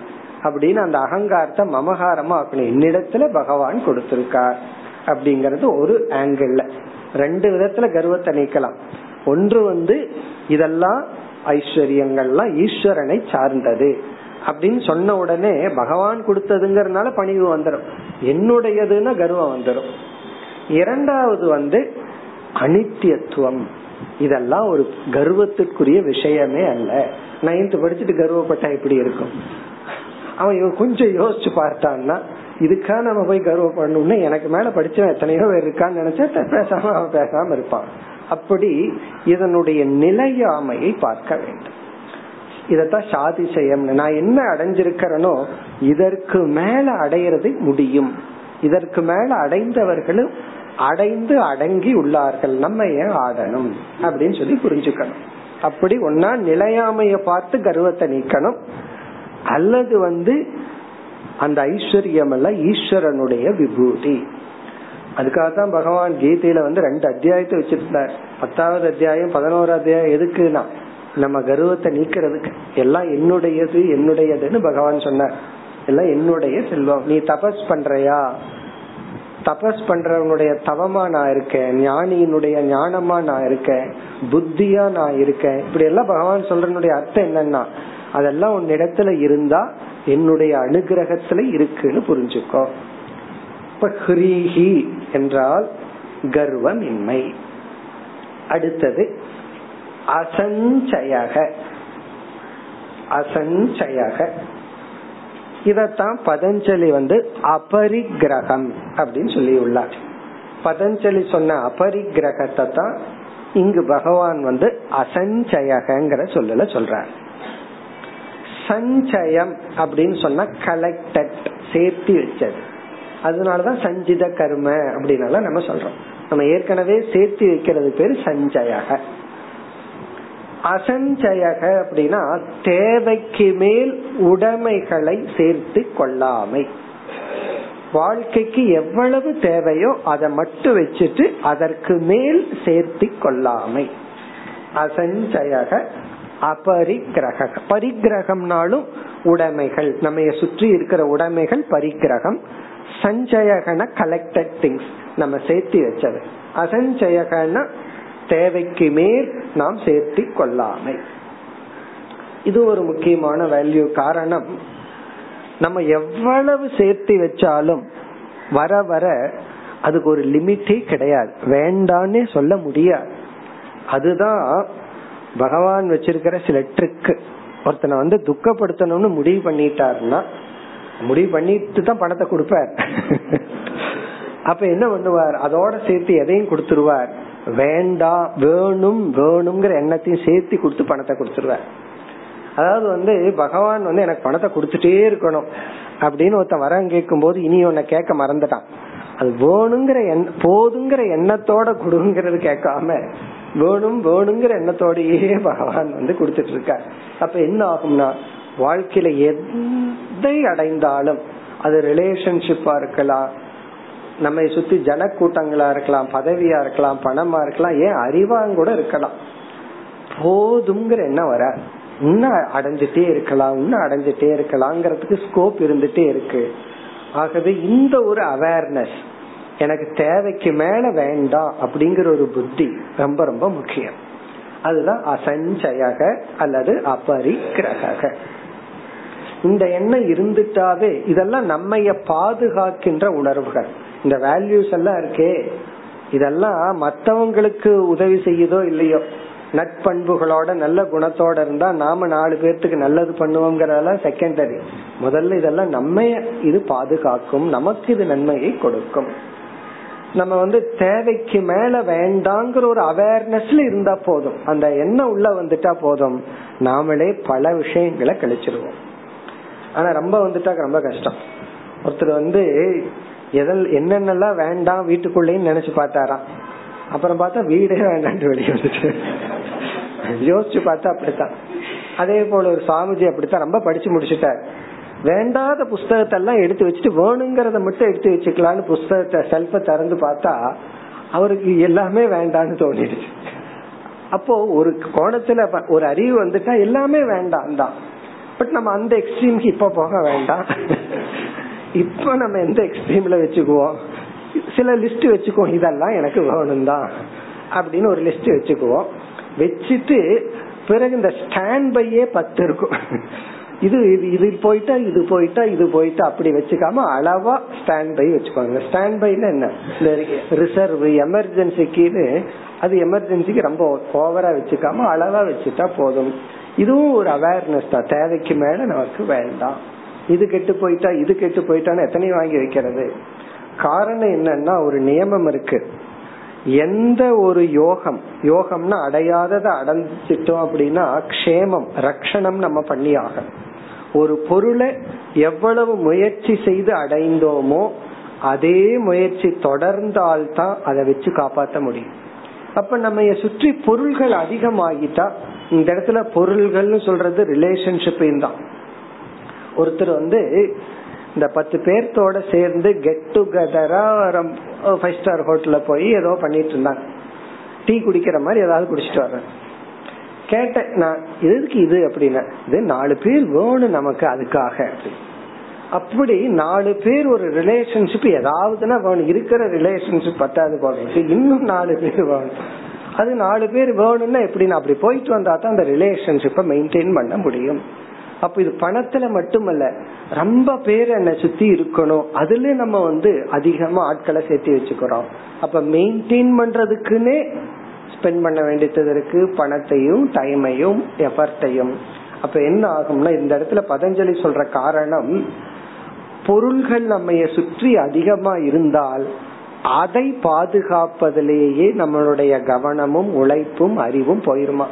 அப்படின்னு அந்த அகங்காரத்தை மமகாரமா ஆக்கணும். என்னிடத்துல பகவான் கொடுத்திருக்கார் அப்படிங்கறது ஒரு ஆங்கிள். ரெண்டு விதத்துல கர்வத்தை நீக்கலாம். ஒன்று இதெல்லாம் ஐஸ்வர்யங்கள்லாம் ஈஸ்வரனை சார்ந்தது அப்படின்னு சொன்ன உடனே பகவான் கொடுத்ததுங்கறதுனால பணிவு வந்துடும், என்னுடையதுன்னா கர்வம் வந்துடும். இரண்டாவது அனித்தியத்துவம், இதெல்லாம் ஒரு கர்வத்துக்குரிய விஷயமே அல்ல. 9th படிச்சுட்டு கர்வப்பட்டா எப்படி இருக்கும், அவன் கொஞ்சம் யோசிச்சு பார்த்தான்னா இதுக்கா நம்ம போய் கர்வப்படணும்னு எனக்கு மேல படிச்சவன் எத்தனையோ பேர் இருக்கான்னு நினைச்சா பேசாம இருப்பான். அப்படி இதனுடைய நிலையாமையை பார்க்க வேண்டும். இதத்தான் சாதிசயம், நான் என்ன அடைஞ்சிருக்கிறேனோ இதற்கு மேல அடையிறது முடியும், இதற்கு மேல அடைந்தவர்களும் அடைந்து அடங்கி உள்ளார்கள், நம்ம ஏன் ஆடணும் அப்படின்னு சொல்லி புரிஞ்சுக்கணும். அப்படி ஒன்னா நிலையாமைய பார்த்து கர்வத்தை நீக்கணும், அல்லது அந்த ஐஸ்வர்யம் எல்லாம் ஈஸ்வரனுடைய விபூதி. அதுக்காக தான் பகவான் கீதையில 2 அத்தியாயத்தை வச்சிருந்தார். 10ஆவது அத்தியாயம் 11ஆவது அத்தியாயம் எதுக்குன்னா நம்ம கர்வத்தை நீக்கிறதுக்கு. எல்லாம் என்னுடையது என்னுடையதுன்னு பகவான் சொன்னார். எல்லாம் என்னுடைய செல்வம். நீ தபஸ் பண்றயா, தபஸ் பண்றவனுடைய தவமா நான் இருக்கேன், ஞானியினுடைய ஞானமா நான் இருக்கேன், புத்தியா நான் இருக்கேன். இப்படி எல்லாம் பகவான் சொல்றனுடைய அர்த்தம் என்னன்னா அதெல்லாம் உன் இடத்துல இருந்தா என்னுடைய அனுகிரகத்துல இருக்குன்னு புரிஞ்சுக்கோ. இப்ப ஹ்ரீஹி என்றால் கர்வமின்மை. அடுத்தது அசஞ்சயக. அசஞ்சயக இதத்தான் பதஞ்சலி அபரிக்கிரகம் அப்படின்னு சொல்லி உள்ளார். பதஞ்சலி சொன்ன அபரிக்கிரகத்தை தான் இங்கு பகவான் அசஞ்சயகங்கிற சொல்லல சொல்றார். சஞ்சயம் அப்படின்னு சொன்னா கலெக்டட், சேர்த்து வச்சது. அதனாலதான் சஞ்சித கர்ம அப்படின்னால நம்ம சொல்றோம். நம்ம ஏற்கனவே சேர்த்து வைக்கிறது பேரு சஞ்சயக. அசஞ்சயக அப்படின்னா தேவைக்கு மேல் உடைமைகளை சேர்த்து கொள்ளாமை. வாழ்க்கைக்கு எவ்வளவு தேவையோ அதை மட்டும் வச்சுட்டு அதற்கு மேல் சேர்த்து கொள்ளாமை அசஞ்சயக. அபரிக்கிரகம், பரிக்கிரகம்னாலும் உடைமைகள், நம்ம சுற்றி இருக்கிற உடைமைகள் பரிக்கிரகம். சஞ்சயகன கலெக்டட் திங்ஸ், நம்ம சேர்த்து வச்சது. அசஞ்சயகன தேவைக்கு மேல் நாம் சேர்த்தி கொள்ளாமை. இது ஒரு முக்கியமான வேல்யூ. காரணம், நம்ம எவ்வளவு சேர்த்தி வச்சாலும் வர வர அதுக்கு ஒரு லிமிட்டே கிடையாது, வேண்டான்னு சொல்ல முடியாது. அதுதான் பகவான் வச்சிருக்கிற சில ட்ரிக். ஒருத்தனை துக்கப்படுத்தணும்னு முடிவு பண்ணிட்டாருன்னா, முடிவு பண்ணிட்டு தான் பணத்தை கொடுப்பார். அப்ப என்ன பண்ணுவார், அதோட சேர்த்து எதையும் கொடுத்துருவார். வேண்டாம், வேணும் வேணும்ங்கிற எண்ணத்தையும் சேர்த்து கொடுத்து பணத்தை கொடுத்துருவார். அதாவது பகவான் எனக்கு பணத்தை கொடுத்துட்டே இருக்கணும் அப்படின்னு ஒருத்த வரம் கேட்கும் போது இனி உன்னை கேட்க மறந்துட்டான். அது வேணுங்கிற போதுங்கிற எண்ணத்தோட கொடுங்கிறது கேட்காம வேணும் வேணுங்கிற எண்ணத்தோடயே பகவான் கொடுத்துட்டு இருக்கார். அப்ப என்ன ஆகும்னா வாழ்க்கையில எதை அடைந்தாலும், அது ரிலேஷன்ஷிப்பா இருக்கலாம், நம்ம சுத்தி ஜன கூட்டங்களா இருக்கலாம், பதவியா இருக்கலாம், பணமா இருக்கலாம், ஏன் அறிவாங்கூட இருக்கலாம், போதுங்கிற என்ன வர இன்னும் அடைஞ்சிட்டே இருக்கலாம், இன்னும் அடைஞ்சிட்டே இருக்கலாம்ங்கிறதுக்கு ஸ்கோப் இருந்துட்டே இருக்கு. ஆகவே இந்த ஒரு அவேர்னஸ், எனக்கு தேவைக்கு மேல வேண்டாம் அப்படிங்கிற ஒரு புத்தி ரொம்ப ரொம்ப முக்கியம். அதுதான் அசஞ்சயக அல்லது அபரிக்கிரக. இந்த எண்ணம் இருந்துட்டாவே இதெல்லாம் நம்மைய பாதுகாக்கின்ற உணர்வுகள். இந்த வேல்யூஸ் எல்லாம் இருக்கே, இதெல்லாம் மற்றவங்களுக்கு உதவி செய்யுதோ இல்லையோ, நட்பண்புகளோட நல்ல குணத்தோட இருந்தா நாம 4 பேர்த்துக்கு நல்லது பண்ணுவோம்ங்கறதெல்லாம் செகண்டரி. முதல்ல இதெல்லாம் நம்ம இது பாதுகாக்கும், நமக்கு இது நன்மையை கொடுக்கும். நம்ம தேவைக்கு மேல வேண்டாங்கிற ஒரு அவேர்னஸ்ல இருந்தா போதும், அந்த எண்ணம் உள்ள வந்துட்டா போதும், நாமளே பல விஷயங்களை கழிச்சிருவோம். ஆனா ரொம்ப வந்துட்டாக்க ரொம்ப கஷ்டம். ஒருத்தர் என்னென்னலாம் வேண்டாம் வீட்டுக்குள்ளேயும் நினைச்சு பார்த்தாராம். அப்புறம் பார்த்தா வீடே வேண்டான்ட்டு வெளியே வந்துட்டு யோசிச்சு பார்த்தா அப்படித்தான். அதே போல ஒரு சாமிஜி அப்படித்தான் ரொம்ப படிச்சு முடிச்சுட்டார். வேண்டாத புஸ்தகத்தை எல்லாம் எடுத்து வச்சுட்டு வேணுங்கிறத மட்டும் எடுத்து வச்சுக்கலான்னு புஸ்தகத்தை செல்ஃபை திறந்து பார்த்தா அவருக்கு எல்லாமே வேண்டான்னு தோணிடுச்சு. அப்போ ஒரு கோணத்துல ஒரு அறிவு வந்துட்டா எல்லாமே வேண்டாம் தான். பட் நம்ம அந்த எக்ஸ்ட்ரீம்க்கு இப்ப போக வேண்டாம். இப்ப நம்ம எந்த எக்ஸ்ட்ரீம்ல வச்சுக்குவோம், சில லிஸ்ட் வச்சுக்குவோம், இதெல்லாம் எனக்கு வேணும் தான் அப்படின்னு ஒரு லிஸ்ட் வச்சுக்குவோம். வச்சுட்டு பிறகு இந்த ஸ்டாண்ட் பையே 10 இருக்கும். இது இது போயிட்டா இது போயிட்டா இது போயிட்டா அப்படி வச்சுக்காம அளவா ஸ்டாண்ட் பை வச்சுக்கோங்க. ஸ்டாண்ட் பைல என்ன, இந்த ரிசர்வ் எமர்ஜென்சிக்குன்னு, அது எமர்ஜென்சிக்கு ரொம்ப ஓவரா வச்சுக்காம அளவா வச்சுட்டா போதும். இதுவும் ஒரு அவேர்னஸ் தான், தேவைக்கு மேல நமக்கு வேண்டாம். இது கெட்டு போயிட்டா இது கெட்டு போயிட்டான்னு எத்தனை வாங்கி வைக்கிறது. காரணம் என்னன்னா ஒரு நியமம் இருக்கு. எந்த ஒரு யோகம்னா அடையாதத அடைஞ்சிட்டோம் அப்படின்னா க்ஷேமம் ரக்ஷணம் நம்ம பண்ணி ஆகணும். ஒரு பொருளை எவ்வளவு முயற்சி செய்து அடைந்தோமோ அதே முயற்சி தொடர்ந்தால்தான் அதை வச்சு காப்பாற்ற முடியும். அப்ப நம்ம சுற்றி பொருள்கள் அதிகமாகிட்டா, இந்த இடத்துல பொருள்கள் சொல்றது ரிலேஷன்ஷிப் தான். ஒருத்தர் இந்த 10 பேர்த்தோட சேர்ந்து கெட் டுகெதரா 5 ஸ்டார் ஹோட்டல்ல போய் ஏதோ பண்ணிட்டு இருந்தாங்க, டீ குடிக்கிற மாதிரி ஏதாவது குடிச்சிட்டு வர்றேன். கேட்டேன் நான் எதுக்கு இது அப்படின்னா, இது 4 பேர் வேணும் நமக்கு அதுக்காக. அப்படி 4 பேர் ஒரு ரிலேஷன்ஷிப் ஏதாவதுன்னா வேணும், இருக்கிற ரிலேஷன்ஷிப் பத்தாது போகிறது, இன்னும் 4 பேர் வேணும். அது 4 பேர் வேணும்னா எப்படின்னா அப்படி போயிட்டு வந்தா தான் அந்த ரிலேஷன்ஷிப்பை மெயின்டைன் பண்ண முடியும். அப்ப இது பணத்துல மட்டுமல்ல, ரொம்ப பேர் என்ன சுத்தி இருக்கணும், அதுல நம்ம அதிகமா ஆட்களை சேர்த்து வச்சுக்கிறோம். அப்ப மெயின்டைன் பண்றதுக்குன்னே ஸ்பெண்ட் பண்ண வேண்டியது இருக்கு, பணத்தையும் டைமையும் எஃபர்ட்டையும். அப்ப என்ன ஆகும்னா, இந்த இடத்துல பதஞ்சலி சொல்ற காரணம், பொருள்கள் நம்ம சுற்றி அதிகமா இருந்தால் அதை பாதுகாப்பதிலேயே நம்மளுடைய கவனமும் உழைப்பும் அறிவும் போயிருமா,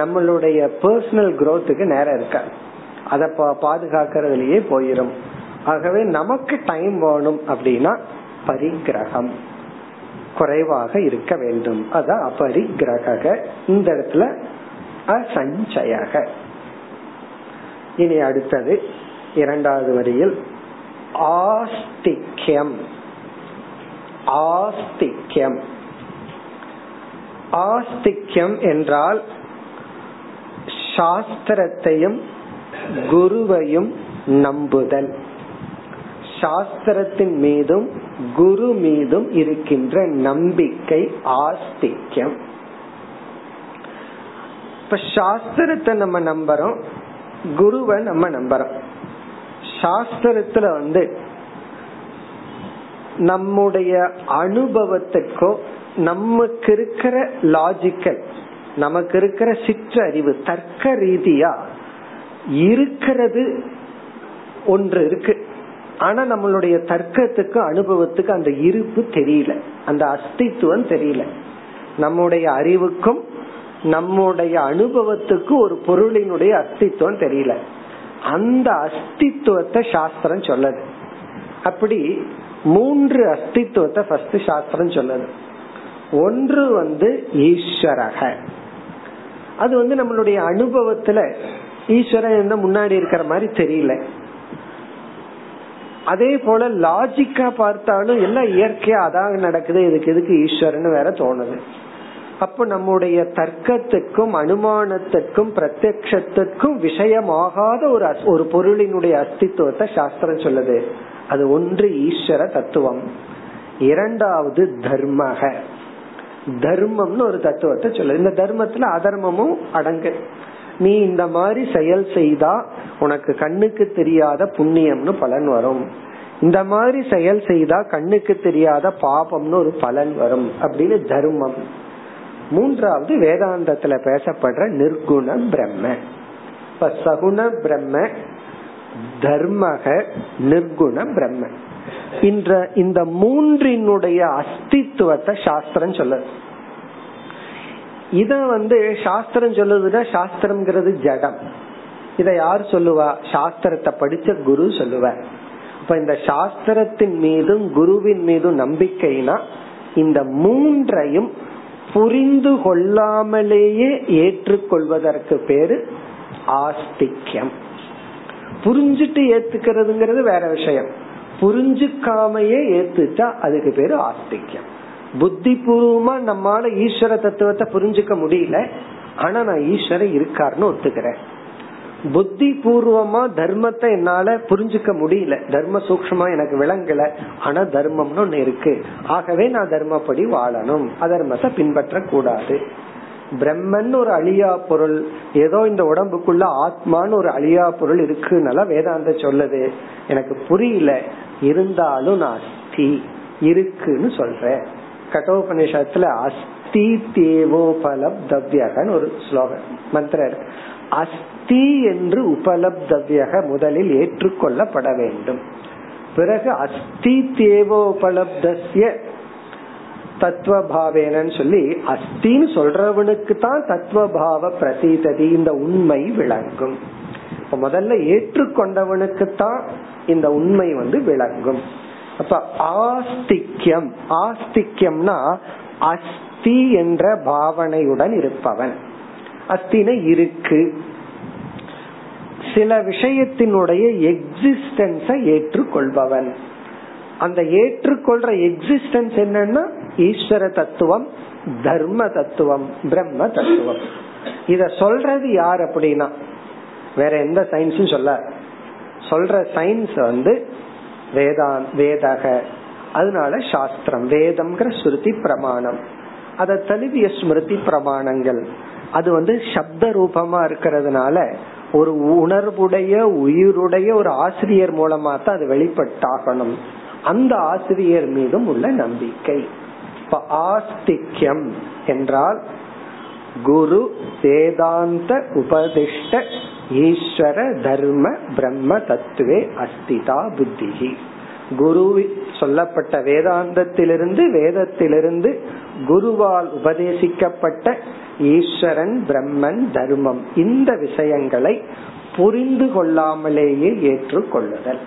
நம்மளுடைய பர்சனல் growth-க்கு நேரம் இருக்காது, அதை பாதுகாக்கிறதுலயே போயிடும். ஆகவே நமக்கு டைம் வேணும் அப்படின்னா பரிகிரகம் குறைவாக இருக்க வேண்டும். அதான் அபரிகிரக. இந்த இடத்துல அசஞ்சயக. இனி அடுத்தது 2வது வரியில் ஆஸ்திக்யம். ஆஸ்திக்யம் ஆஸ்திக்யம் என்றால் சாஸ்திரத்தையும் குருவையும் நம்புதல், சாஸ்திரத்தின் மீதும் குரு மீதும் இருக்கின்ற நம்பிக்கை ஆஸ்திக்யம். இப்ப சாஸ்திரத்தை நம்ம நம்புறோம், குருவை நம்ம நம்புறோம். சாஸ்திரத்துல நம்முடைய அனுபவத்திற்கோ நமக்கு இருக்கிற லாஜிக்கல், நமக்கு இருக்கிற சிற்றறிவு, தர்க்க ரீதியா இருக்கிறது ஒன்று இருக்கு. ஆனா நம்மளுடைய தர்க்கத்துக்கு அனுபவத்துக்கு அந்த இருப்பு தெரியல, அந்த அஸ்தித்துவம் தெரியல. நம்முடைய அறிவுக்கும் நம்முடைய அனுபவத்துக்கும் ஒரு பொருளினுடைய அஸ்தித்துவம் தெரியல. அந்த அஸ்தித்துவத்தை சாஸ்திரம் சொல்லுது. அப்படி 3 அஸ்தித்துவத்தை ஃபர்ஸ்ட் சாஸ்திரம் சொல்லுது. ஒன்று ஈஸ்வரக, அது நம்மளுடைய அனுபவத்துல ஈஸ்வரன் முன்னாடி இருக்கிற மாதிரி தெரியல. அதே போல லாஜிக்கா பார்த்தாலும் எல்லாம் இயற்கையா அதான் நடக்குது, இதுக்கு எதுக்கு ஈஸ்வரன் வேற தோணுது. அப்ப நம்முடைய தர்க்கத்துக்கும் அனுமானத்துக்கும் பிரத்யக்ஷத்துக்கும் விஷயமாகாத ஒரு பொருளினுடைய அஸ்தித்துவத்தை சாஸ்திரம் சொல்லுது. அது ஒன்று ஈஸ்வர தத்துவம். 2வது தர்மக, தர்மம்னு ஒரு தத்துவத்தை சொல்லுது. இந்த தர்மத்துல அதர்மமும் அடங்கு. நீ இந்த மாதிரி செயல் செய்தா உனக்கு கண்ணுக்கு தெரியாத புண்ணியம்னு பலன் வரும், இந்த மாதிரி செயல் செய்தா கண்ணுக்கு தெரியாத பாபம்னு ஒரு பலன் வரும் அப்படின்னு தர்மம். 3வது வேதாந்தத்துல பேசப்படுற நிர்குண பிரம்ம. இப்ப சகுண பிரம்ம, தர்மக, நிர்குண பிரம்ம, இந்த 3னுடைய அஸ்தித்துவத்தை சாஸ்திரம் சொல்லுது. இத சாஸ்திரம் சொல்லுதுன்னா சாஸ்திரம்ங்கிறது ஜடம். இத யார் சொல்லுவா? சாஸ்திரத்தை படிச்ச குரு சொல்லுவார். அப்ப இந்த சாஸ்திரத்தின் மீதும் குருவின் மீதும் நம்பிக்கைனா இந்த 3ஐயும் புரிந்து கொள்ளாமலேயே ஏற்றுக்கொள்வதற்கு பேரு ஆஸ்திக்யம். புரிஞ்சிட்டு ஏத்துக்கிறதுங்கிறது வேற விஷயம், புரிஞ்சுக்காமையே ஏத்துட்டா அதுக்கு பேரு ஆஸ்திக்யம். புத்தி பூர்வமா நம்மால ஈஸ்வர தத்துவத்தை புரிஞ்சுக்க முடியல, ஆனா நான் ஈஸ்வரன் இருக்காருன்னு ஒத்துக்கிறேன். புத்தி பூர்வமா தர்மத்தை என்னால புரிஞ்சுக்க முடியல, தர்ம சூக்ஷ்மா எனக்கு விளங்கல, ஆனா தர்மம்னு ஒண்ணு இருக்கு, ஆகவே நான் தர்மப்படி வாழணும், அதர்மத்தை பின்பற்ற கூடாது. பிரம்மன் ஒரு அழியா பொருள், ஏதோ இந்த உடம்புக்குள்ள ஆத்மான்னு ஒரு அழியா பொருள் இருக்குனால வேதாந்த சொல்லுது. எனக்கு புரியல இருந்தாலும் நான் அஸ்தி இருக்குன்னு சொல்றேன். கட்டோபனிஷத்துல அஸ்தி தேவோ பலம் தவ்யகன்னு ஒரு ஸ்லோகம் மந்திரம் இருக்கு. அஸ்தி என்று உபலப்தவ்யக முதலில் ஏற்றுக்கொள்ளப்பட வேண்டும். பிறகு அஸ்தி தேவோபலப்தஸ்ய தத்துவபாவேனன்னு சொல்லி அஸ்தின்னு சொல்றவனுக்கு தான் தத்துவபாவ பிரசீததி இந்த உண்மை விளங்கும். இப்ப முதல்ல ஏற்றுக்கொண்டவனுக்கு தான் இந்த உண்மை விளங்கும். அப்ப ஆஸ்திக்யம், ஆஸ்திக்யம்னா அஸ்தி என்ற பாவனையுடன் இருப்பவன். அஸ்தின இருக்கு, சில விஷயத்தினுடைய எக்ஸிஸ்டன்ஸை ஏற்றுக்கொள்பவன். அந்த ஏற்றுக்கொள்ற எக்ஸிஸ்டன்ஸ் என்னன்னா ஈஸ்வர தத்துவம், தர்ம தத்துவம், பிரம்ம தத்துவம். இத சொல்றது யார் அப்படின்னா வேற எந்த சயின்ஸும் சொல்ல சொல்ற சயின்ஸ் வேதக. அதனால சாஸ்திரம் வேதம்ங்கிற ஸ்மிருதி பிரமாணம், அத தழுவிய ஸ்மிருதி பிரமாணங்கள். அது சப்த ரூபமா இருக்கிறதுனால ஒரு உணர்வுடைய உயிருடைய ஒரு ஆசிரியர் மூலமா தான் அது வெளிப்பட்டாகணும். அந்த ஆசிரியர் மீதும் உள்ள நம்பிக்கை. இப்ப ஆஸ்திக்யம் என்றால் குரு வேதாந்த உபதிஷ்ட ஈஸ்வர தர்ம பிரம்ம தத்துவே அஸ்திதா புத்திஹி. குரு சொல்லப்பட்ட வேதாந்தத்திலிருந்து, வேதத்திலிருந்து குருவால் உபதேசிக்கப்பட்ட ஈஸ்வரன், பிரம்மன், தர்மம், இந்த விஷயங்களை புரிந்து கொள்ளாமலேயே ஏற்றுக்கொள்ளுதல்.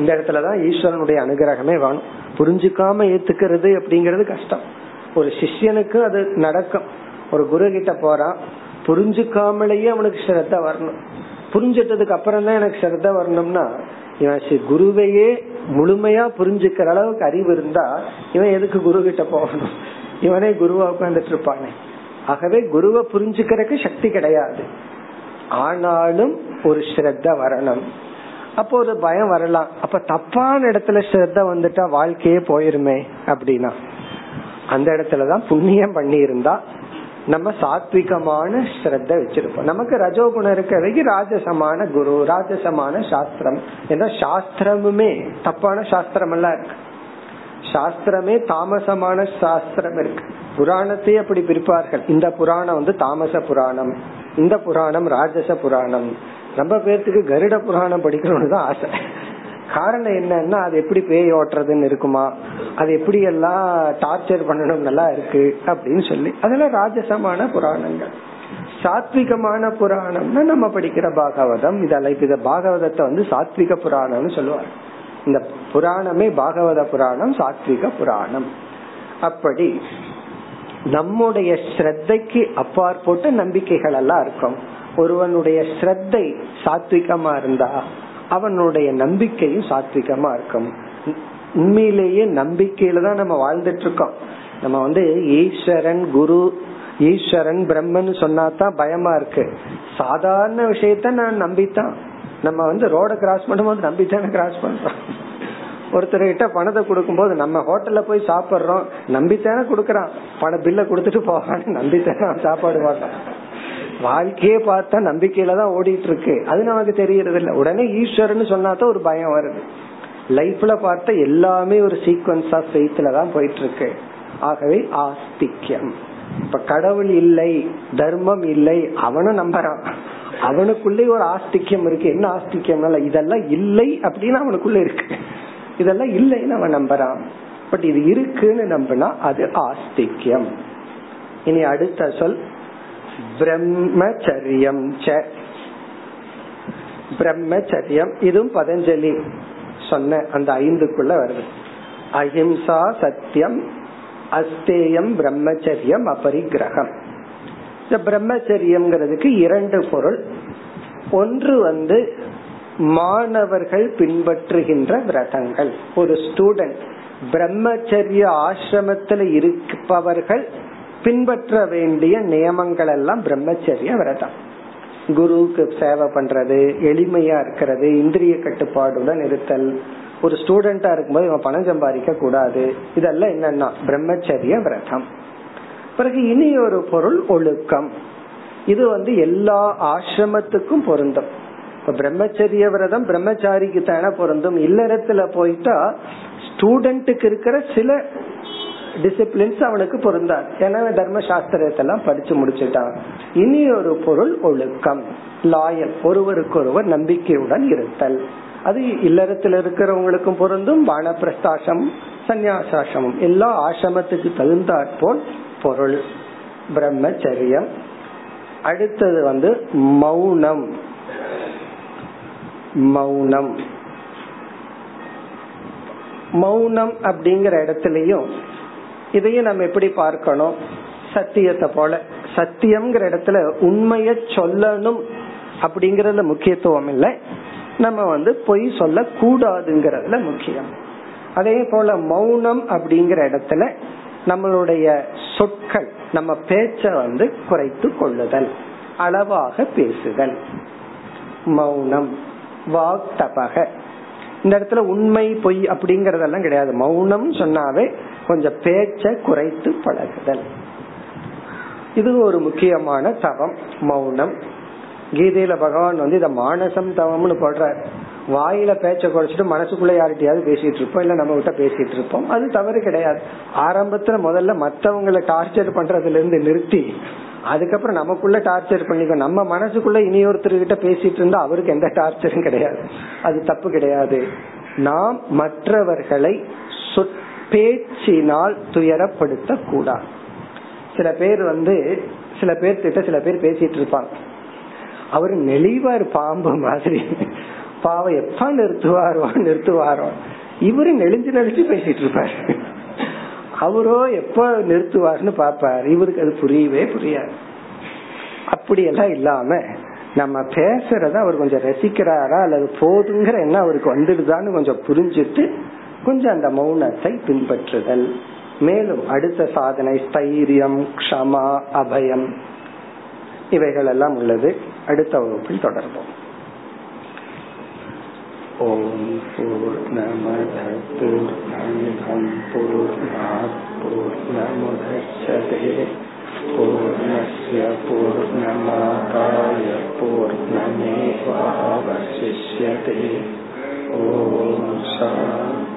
இந்த இடத்துலதான் ஈஸ்வரனுடைய அனுகிரகமே வேணும். புரிஞ்சுக்காம ஏத்துக்கிறது அப்படிங்கறது கஷ்டம். ஒரு சிஷ்யனுக்கு அது நடக்கும். ஒரு குரு கிட்ட போறான், புரிஞ்சுக்காமலேயே அவனுக்கு ஸ்ரத்த வரணும். புரிஞ்சிட்டதுக்கு அப்புறம் தான் எனக்கு ஸ்ரத்த வரணும்னா இவன் குருவையே முழுமையா புரிஞ்சுக்கிற அளவுக்கு அறிவு இருந்தா இவன் எதுக்கு குரு கிட்ட போகணும்? இவனே குருவா உட்கார்ந்துட்டு இருப்பானே. ஆகவே குருவை புரிஞ்சுக்கிறதுக்கு சக்தி கிடையாது. ஆனாலும் ஒரு ஸ்ரத்த வரணும். அப்போ ஒரு பயம் வரலாம். அப்ப தப்பான இடத்துல ஸ்ரத்த வந்துட்டா வாழ்க்கையே போயிருமே அப்படின்னா அந்த இடத்துலதான் புண்ணியம் பண்ணி இருந்தா நம்ம சாத்விகமான ஸ்ரத்த வச்சிருப்போம். நமக்கு ரஜோகுணம் இருக்க வரைக்கும் ராஜசமான குரு, ராஜசமான சாஸ்திரம். ஏன்னா சாஸ்திரமுமே தப்பான சாஸ்திரம் எல்லாம் இருக்கு. சாஸ்திரமே தாமசமான சாஸ்திரம் இருக்கு. புராணத்தையே அப்படி பிரிப்பார்கள். இந்த புராணம் தாமச புராணம், இந்த புராணம் ராஜச புராணம். ரொம்ப பேர்த்துக்கு கருட புராணம் படிக்கணும்னு தான் ஆசை. காரணம் என்னன்னா அது எப்படி பேய் ஓட்டுறதுன்னு இருக்குமா, அது எப்படி எல்லாம் டார்ச்சர் பண்ணணும் நல்லா இருக்கு அப்படின்னு சொல்லி அதெல்லாம் ராஜசமான புராணங்கள். சாத்விகமான புராணம்னா நம்ம படிக்கிற பாகவதம். இதெல்லாம் இத பாகவதத்தை சாத்விக புராணம்னு சொல்லுவாங்க. இந்த புராணமே பாகவத புராணம், சாத்விக புராணம். அப்படி நம்முடைய ஸ்ரத்தைக்கு அப்பாற்பட்ட நம்பிக்கைகள் எல்லாம் இருக்கும். ஒருவனுடைய ஸ்ரத்தை சாத்விகமா இருந்தா அவனுடைய நம்பிக்கையும் சாத்விகமா இருக்கும். உண்மையிலேயே நம்பிக்கையில தான் நம்ம வாழ்ந்துட்டு இருக்கோம். நம்ம ஈஸ்வரன் குரு, ஈஸ்வரன் பிரம்மன் சொன்னாதான் பயமா இருக்கு. சாதாரண விஷயத்த நான் நம்பித்தான் நம்ம ரோட கிராஸ் பண்ணும்போது நம்பித்தானே கிராஸ் பண்றோம். ஒருத்தர்கிட்ட பணத்தை கொடுக்கும் போது நம்ம ஹோட்டல்ல போய் சாப்பிடுறோம், நம்பித்தானே கொடுக்கறான். பண பில்ல கொடுத்துட்டு போவான்னு நம்பித்தானே சாப்பாடு வாங்குறான். வாழ்க்கையே பார்த்தா நம்பிக்கையில தான் ஓடிட்டு இருக்கு. அது நமக்கு தெரியறது இல்ல. உடனே ஈஸ்வரன் சொன்னாதான் ஒரு பயம் வருது. லைஃப்ல பார்த்தா எல்லாமே ஒரு சீக்வன்ஸ் ஆஃப் ஃபெய்த்ல தான் போயிட்டு இருக்கு. ஆகவே ஆஸ்திக்யம். இப்ப கடவுள் இல்லை, தர்மம் இல்லை, அவனும் நம்பறான். அவனுக்குள்ளே ஒரு ஆஸ்திக்யம் இருக்கு. என்ன ஆஸ்திக்யம்? இதெல்லாம் இல்லை அப்படின்னு அவனுக்குள்ள இருக்கு. இதெல்லாம் இல்லைன்னு அவன் நம்பறான். பட் இது இருக்குன்னு நம்பினா அது ஆஸ்திக்யம். இனி அடுத்த சொல் பிரம்மச்சரியம். பிரம்மச்சரியம் இதுவும் பதஞ்சலி சொன்ன அந்த ஐந்துக்குள்ள வருது. அஹிம்சா, சத்தியம், அஸ்தேயம், பிரம்மச்சரியம், அபரிக்கிரகம். இந்த பிரம்மச்சரியம்ங்கிறதுக்கு இரண்டு பொருள். ஒன்று மாணவர்கள் பின்பற்றுகின்ற விரதங்கள். ஒரு ஸ்டூடெண்ட் பிரம்மச்சரிய ஆசிரமத்தில் இருப்பவர்கள் பின்பற்ற வேண்டிய நியமங்கள் எல்லாம் பிரம்மச்சரிய விரதம். குருவுக்கு சேவை பண்றது, எளிமையா இருக்கிறது, இந்திரிய கட்டுப்பாடுடன் இருத்தல். ஒரு ஸ்டூடெண்டா இருக்கும்போது இவன் பணம் சம்பாதிக்க கூடாது. இதெல்லாம் என்னன்னா பிரம்மச்சரிய விரதம். பிறகு இனி ஒரு பொருள் ஒழுக்கம். இது எல்லா ஆசிரமத்துக்கும் பொருந்தும். இப்ப பிரம்மச்சரிய விரதம் பிரம்மச்சாரிக்கு தானே பொருந்தும். இல்லறத்துல போயிட்டா ஸ்டூடெண்ட்டுக்கு இருக்கிற சில டிசிப்ளின்ஸ் அவனுக்கு பொருந்தாது, ஏன்னா தர்ம சாஸ்திரத்தெல்லாம் படிச்சு முடிச்சுட்டான். இனி ஒரு பொருள் ஒழுக்கம், லாயல், ஒருவருக்கொருவர் நம்பிக்கையுடன் இருத்தல். அது இல்லறத்தில் இருக்கிறவங்களுக்கும் பொருந்தும், வானப்பிரஸ்தாசிரமம், சந்நியாசாசிரமம், எல்லா ஆசிரமத்துக்கு தகுந்தாற்போல் பொருள், பிரம்மச்சரியம். அடுத்தது மௌனம். மௌனம் மௌனம் அப்படிங்கிற இடத்துலயும் இதையும் நம்ம எப்படி பார்க்கணும், சத்தியத்தை போல. சத்தியம்ங்கிற இடத்துல உண்மைய சொல்லணும் அப்படிங்கறதுல முக்கியத்துவம் இல்லை, நம்ம பொய் சொல்ல கூடாதுங்கிறதுல முக்கியம். அதே போல மௌனம் அப்படிங்கிற இடத்துல நம்மளுடைய சொற்கள், நம்ம பேச்ச குறைத்து கொள்ளுதல், அளவாக பேசுதல், மௌனம். வாக்தபக, இந்த இடத்துல உண்மை பொய் அப்படிங்கறதெல்லாம் கிடையாது, மௌனம் சொன்னாவே கொஞ்சம் பேச்ச குறைத்து பழகுதல். இது ஒரு முக்கியமான தவம், மௌனம். கீதையில பகவான் இத மானசம் தவம்னு போடுற, வாயில பேச்ச குறைச்சிட்டு மனசுக்குள்ள யார்கிட்டயாவது பேசிட்டு இருப்போம், இல்ல நம்ம கிட்ட பேசிட்டு இருப்போம், அது தவறு கிடையாது. ஆரம்பத்துல முதல்ல மத்தவங்களை டார்ச்சர் பண்றதுல இருந்து நிறுத்தி, அதுக்கப்புறம் நமக்குள்ள டார்ச்சர் பண்ணிக்கோ. நம்ம மனசுக்குள்ள இனியொருத்தருக்கிட்ட பேசிட்டு இருந்தா அவருக்கு எந்த டார்ச்சரும் கிடையாது, அது தப்பு கிடையாது. நாம் மற்றவர்களை பேச்சினால் துயரப்படுத்த கூடாது. சில பேர் பேசிட்டு இருப்பாங்க, அவரு நெளிவார் பாம்பு மாதிரி, பாவை எப்ப நிறுத்துவாரோ இவரு நெளிஞ்சு நெளிஞ்சு பேசிட்டு இருப்பாரு, அவரோ எப்ப நிறுத்துவார்னு பாப்பாரு, இவருக்கு அது புரியவே புரியாது. அப்படியெல்லாம் இல்லாம நம்ம பேசுறத அவர் கொஞ்சம் ரசிக்கிறாரா அல்லது போதுங்கிற என்ன அவருக்கு வந்துடுதான்னு கொஞ்சம் புரிஞ்சுட்டு கொஞ்சம் அந்த மௌனத்தை பின்பற்றுதல். மேலும் அடுத்த சாதனை ஸ்தைரியம், க்ஷமா, அபயம், இவைகள் எல்லாம் உள்ளது. அடுத்த வகுப்பில் தொடர்போம். ஓம் பூர்ணமதః பூர்ணமிதம் பூர்ணாத் பூர்ணமுதச்யதே பூர்ணஸ்ய பூர்ணமாதாய பூர்ணமேவாவசிஷ்யதே. ஓம் சாந்தி.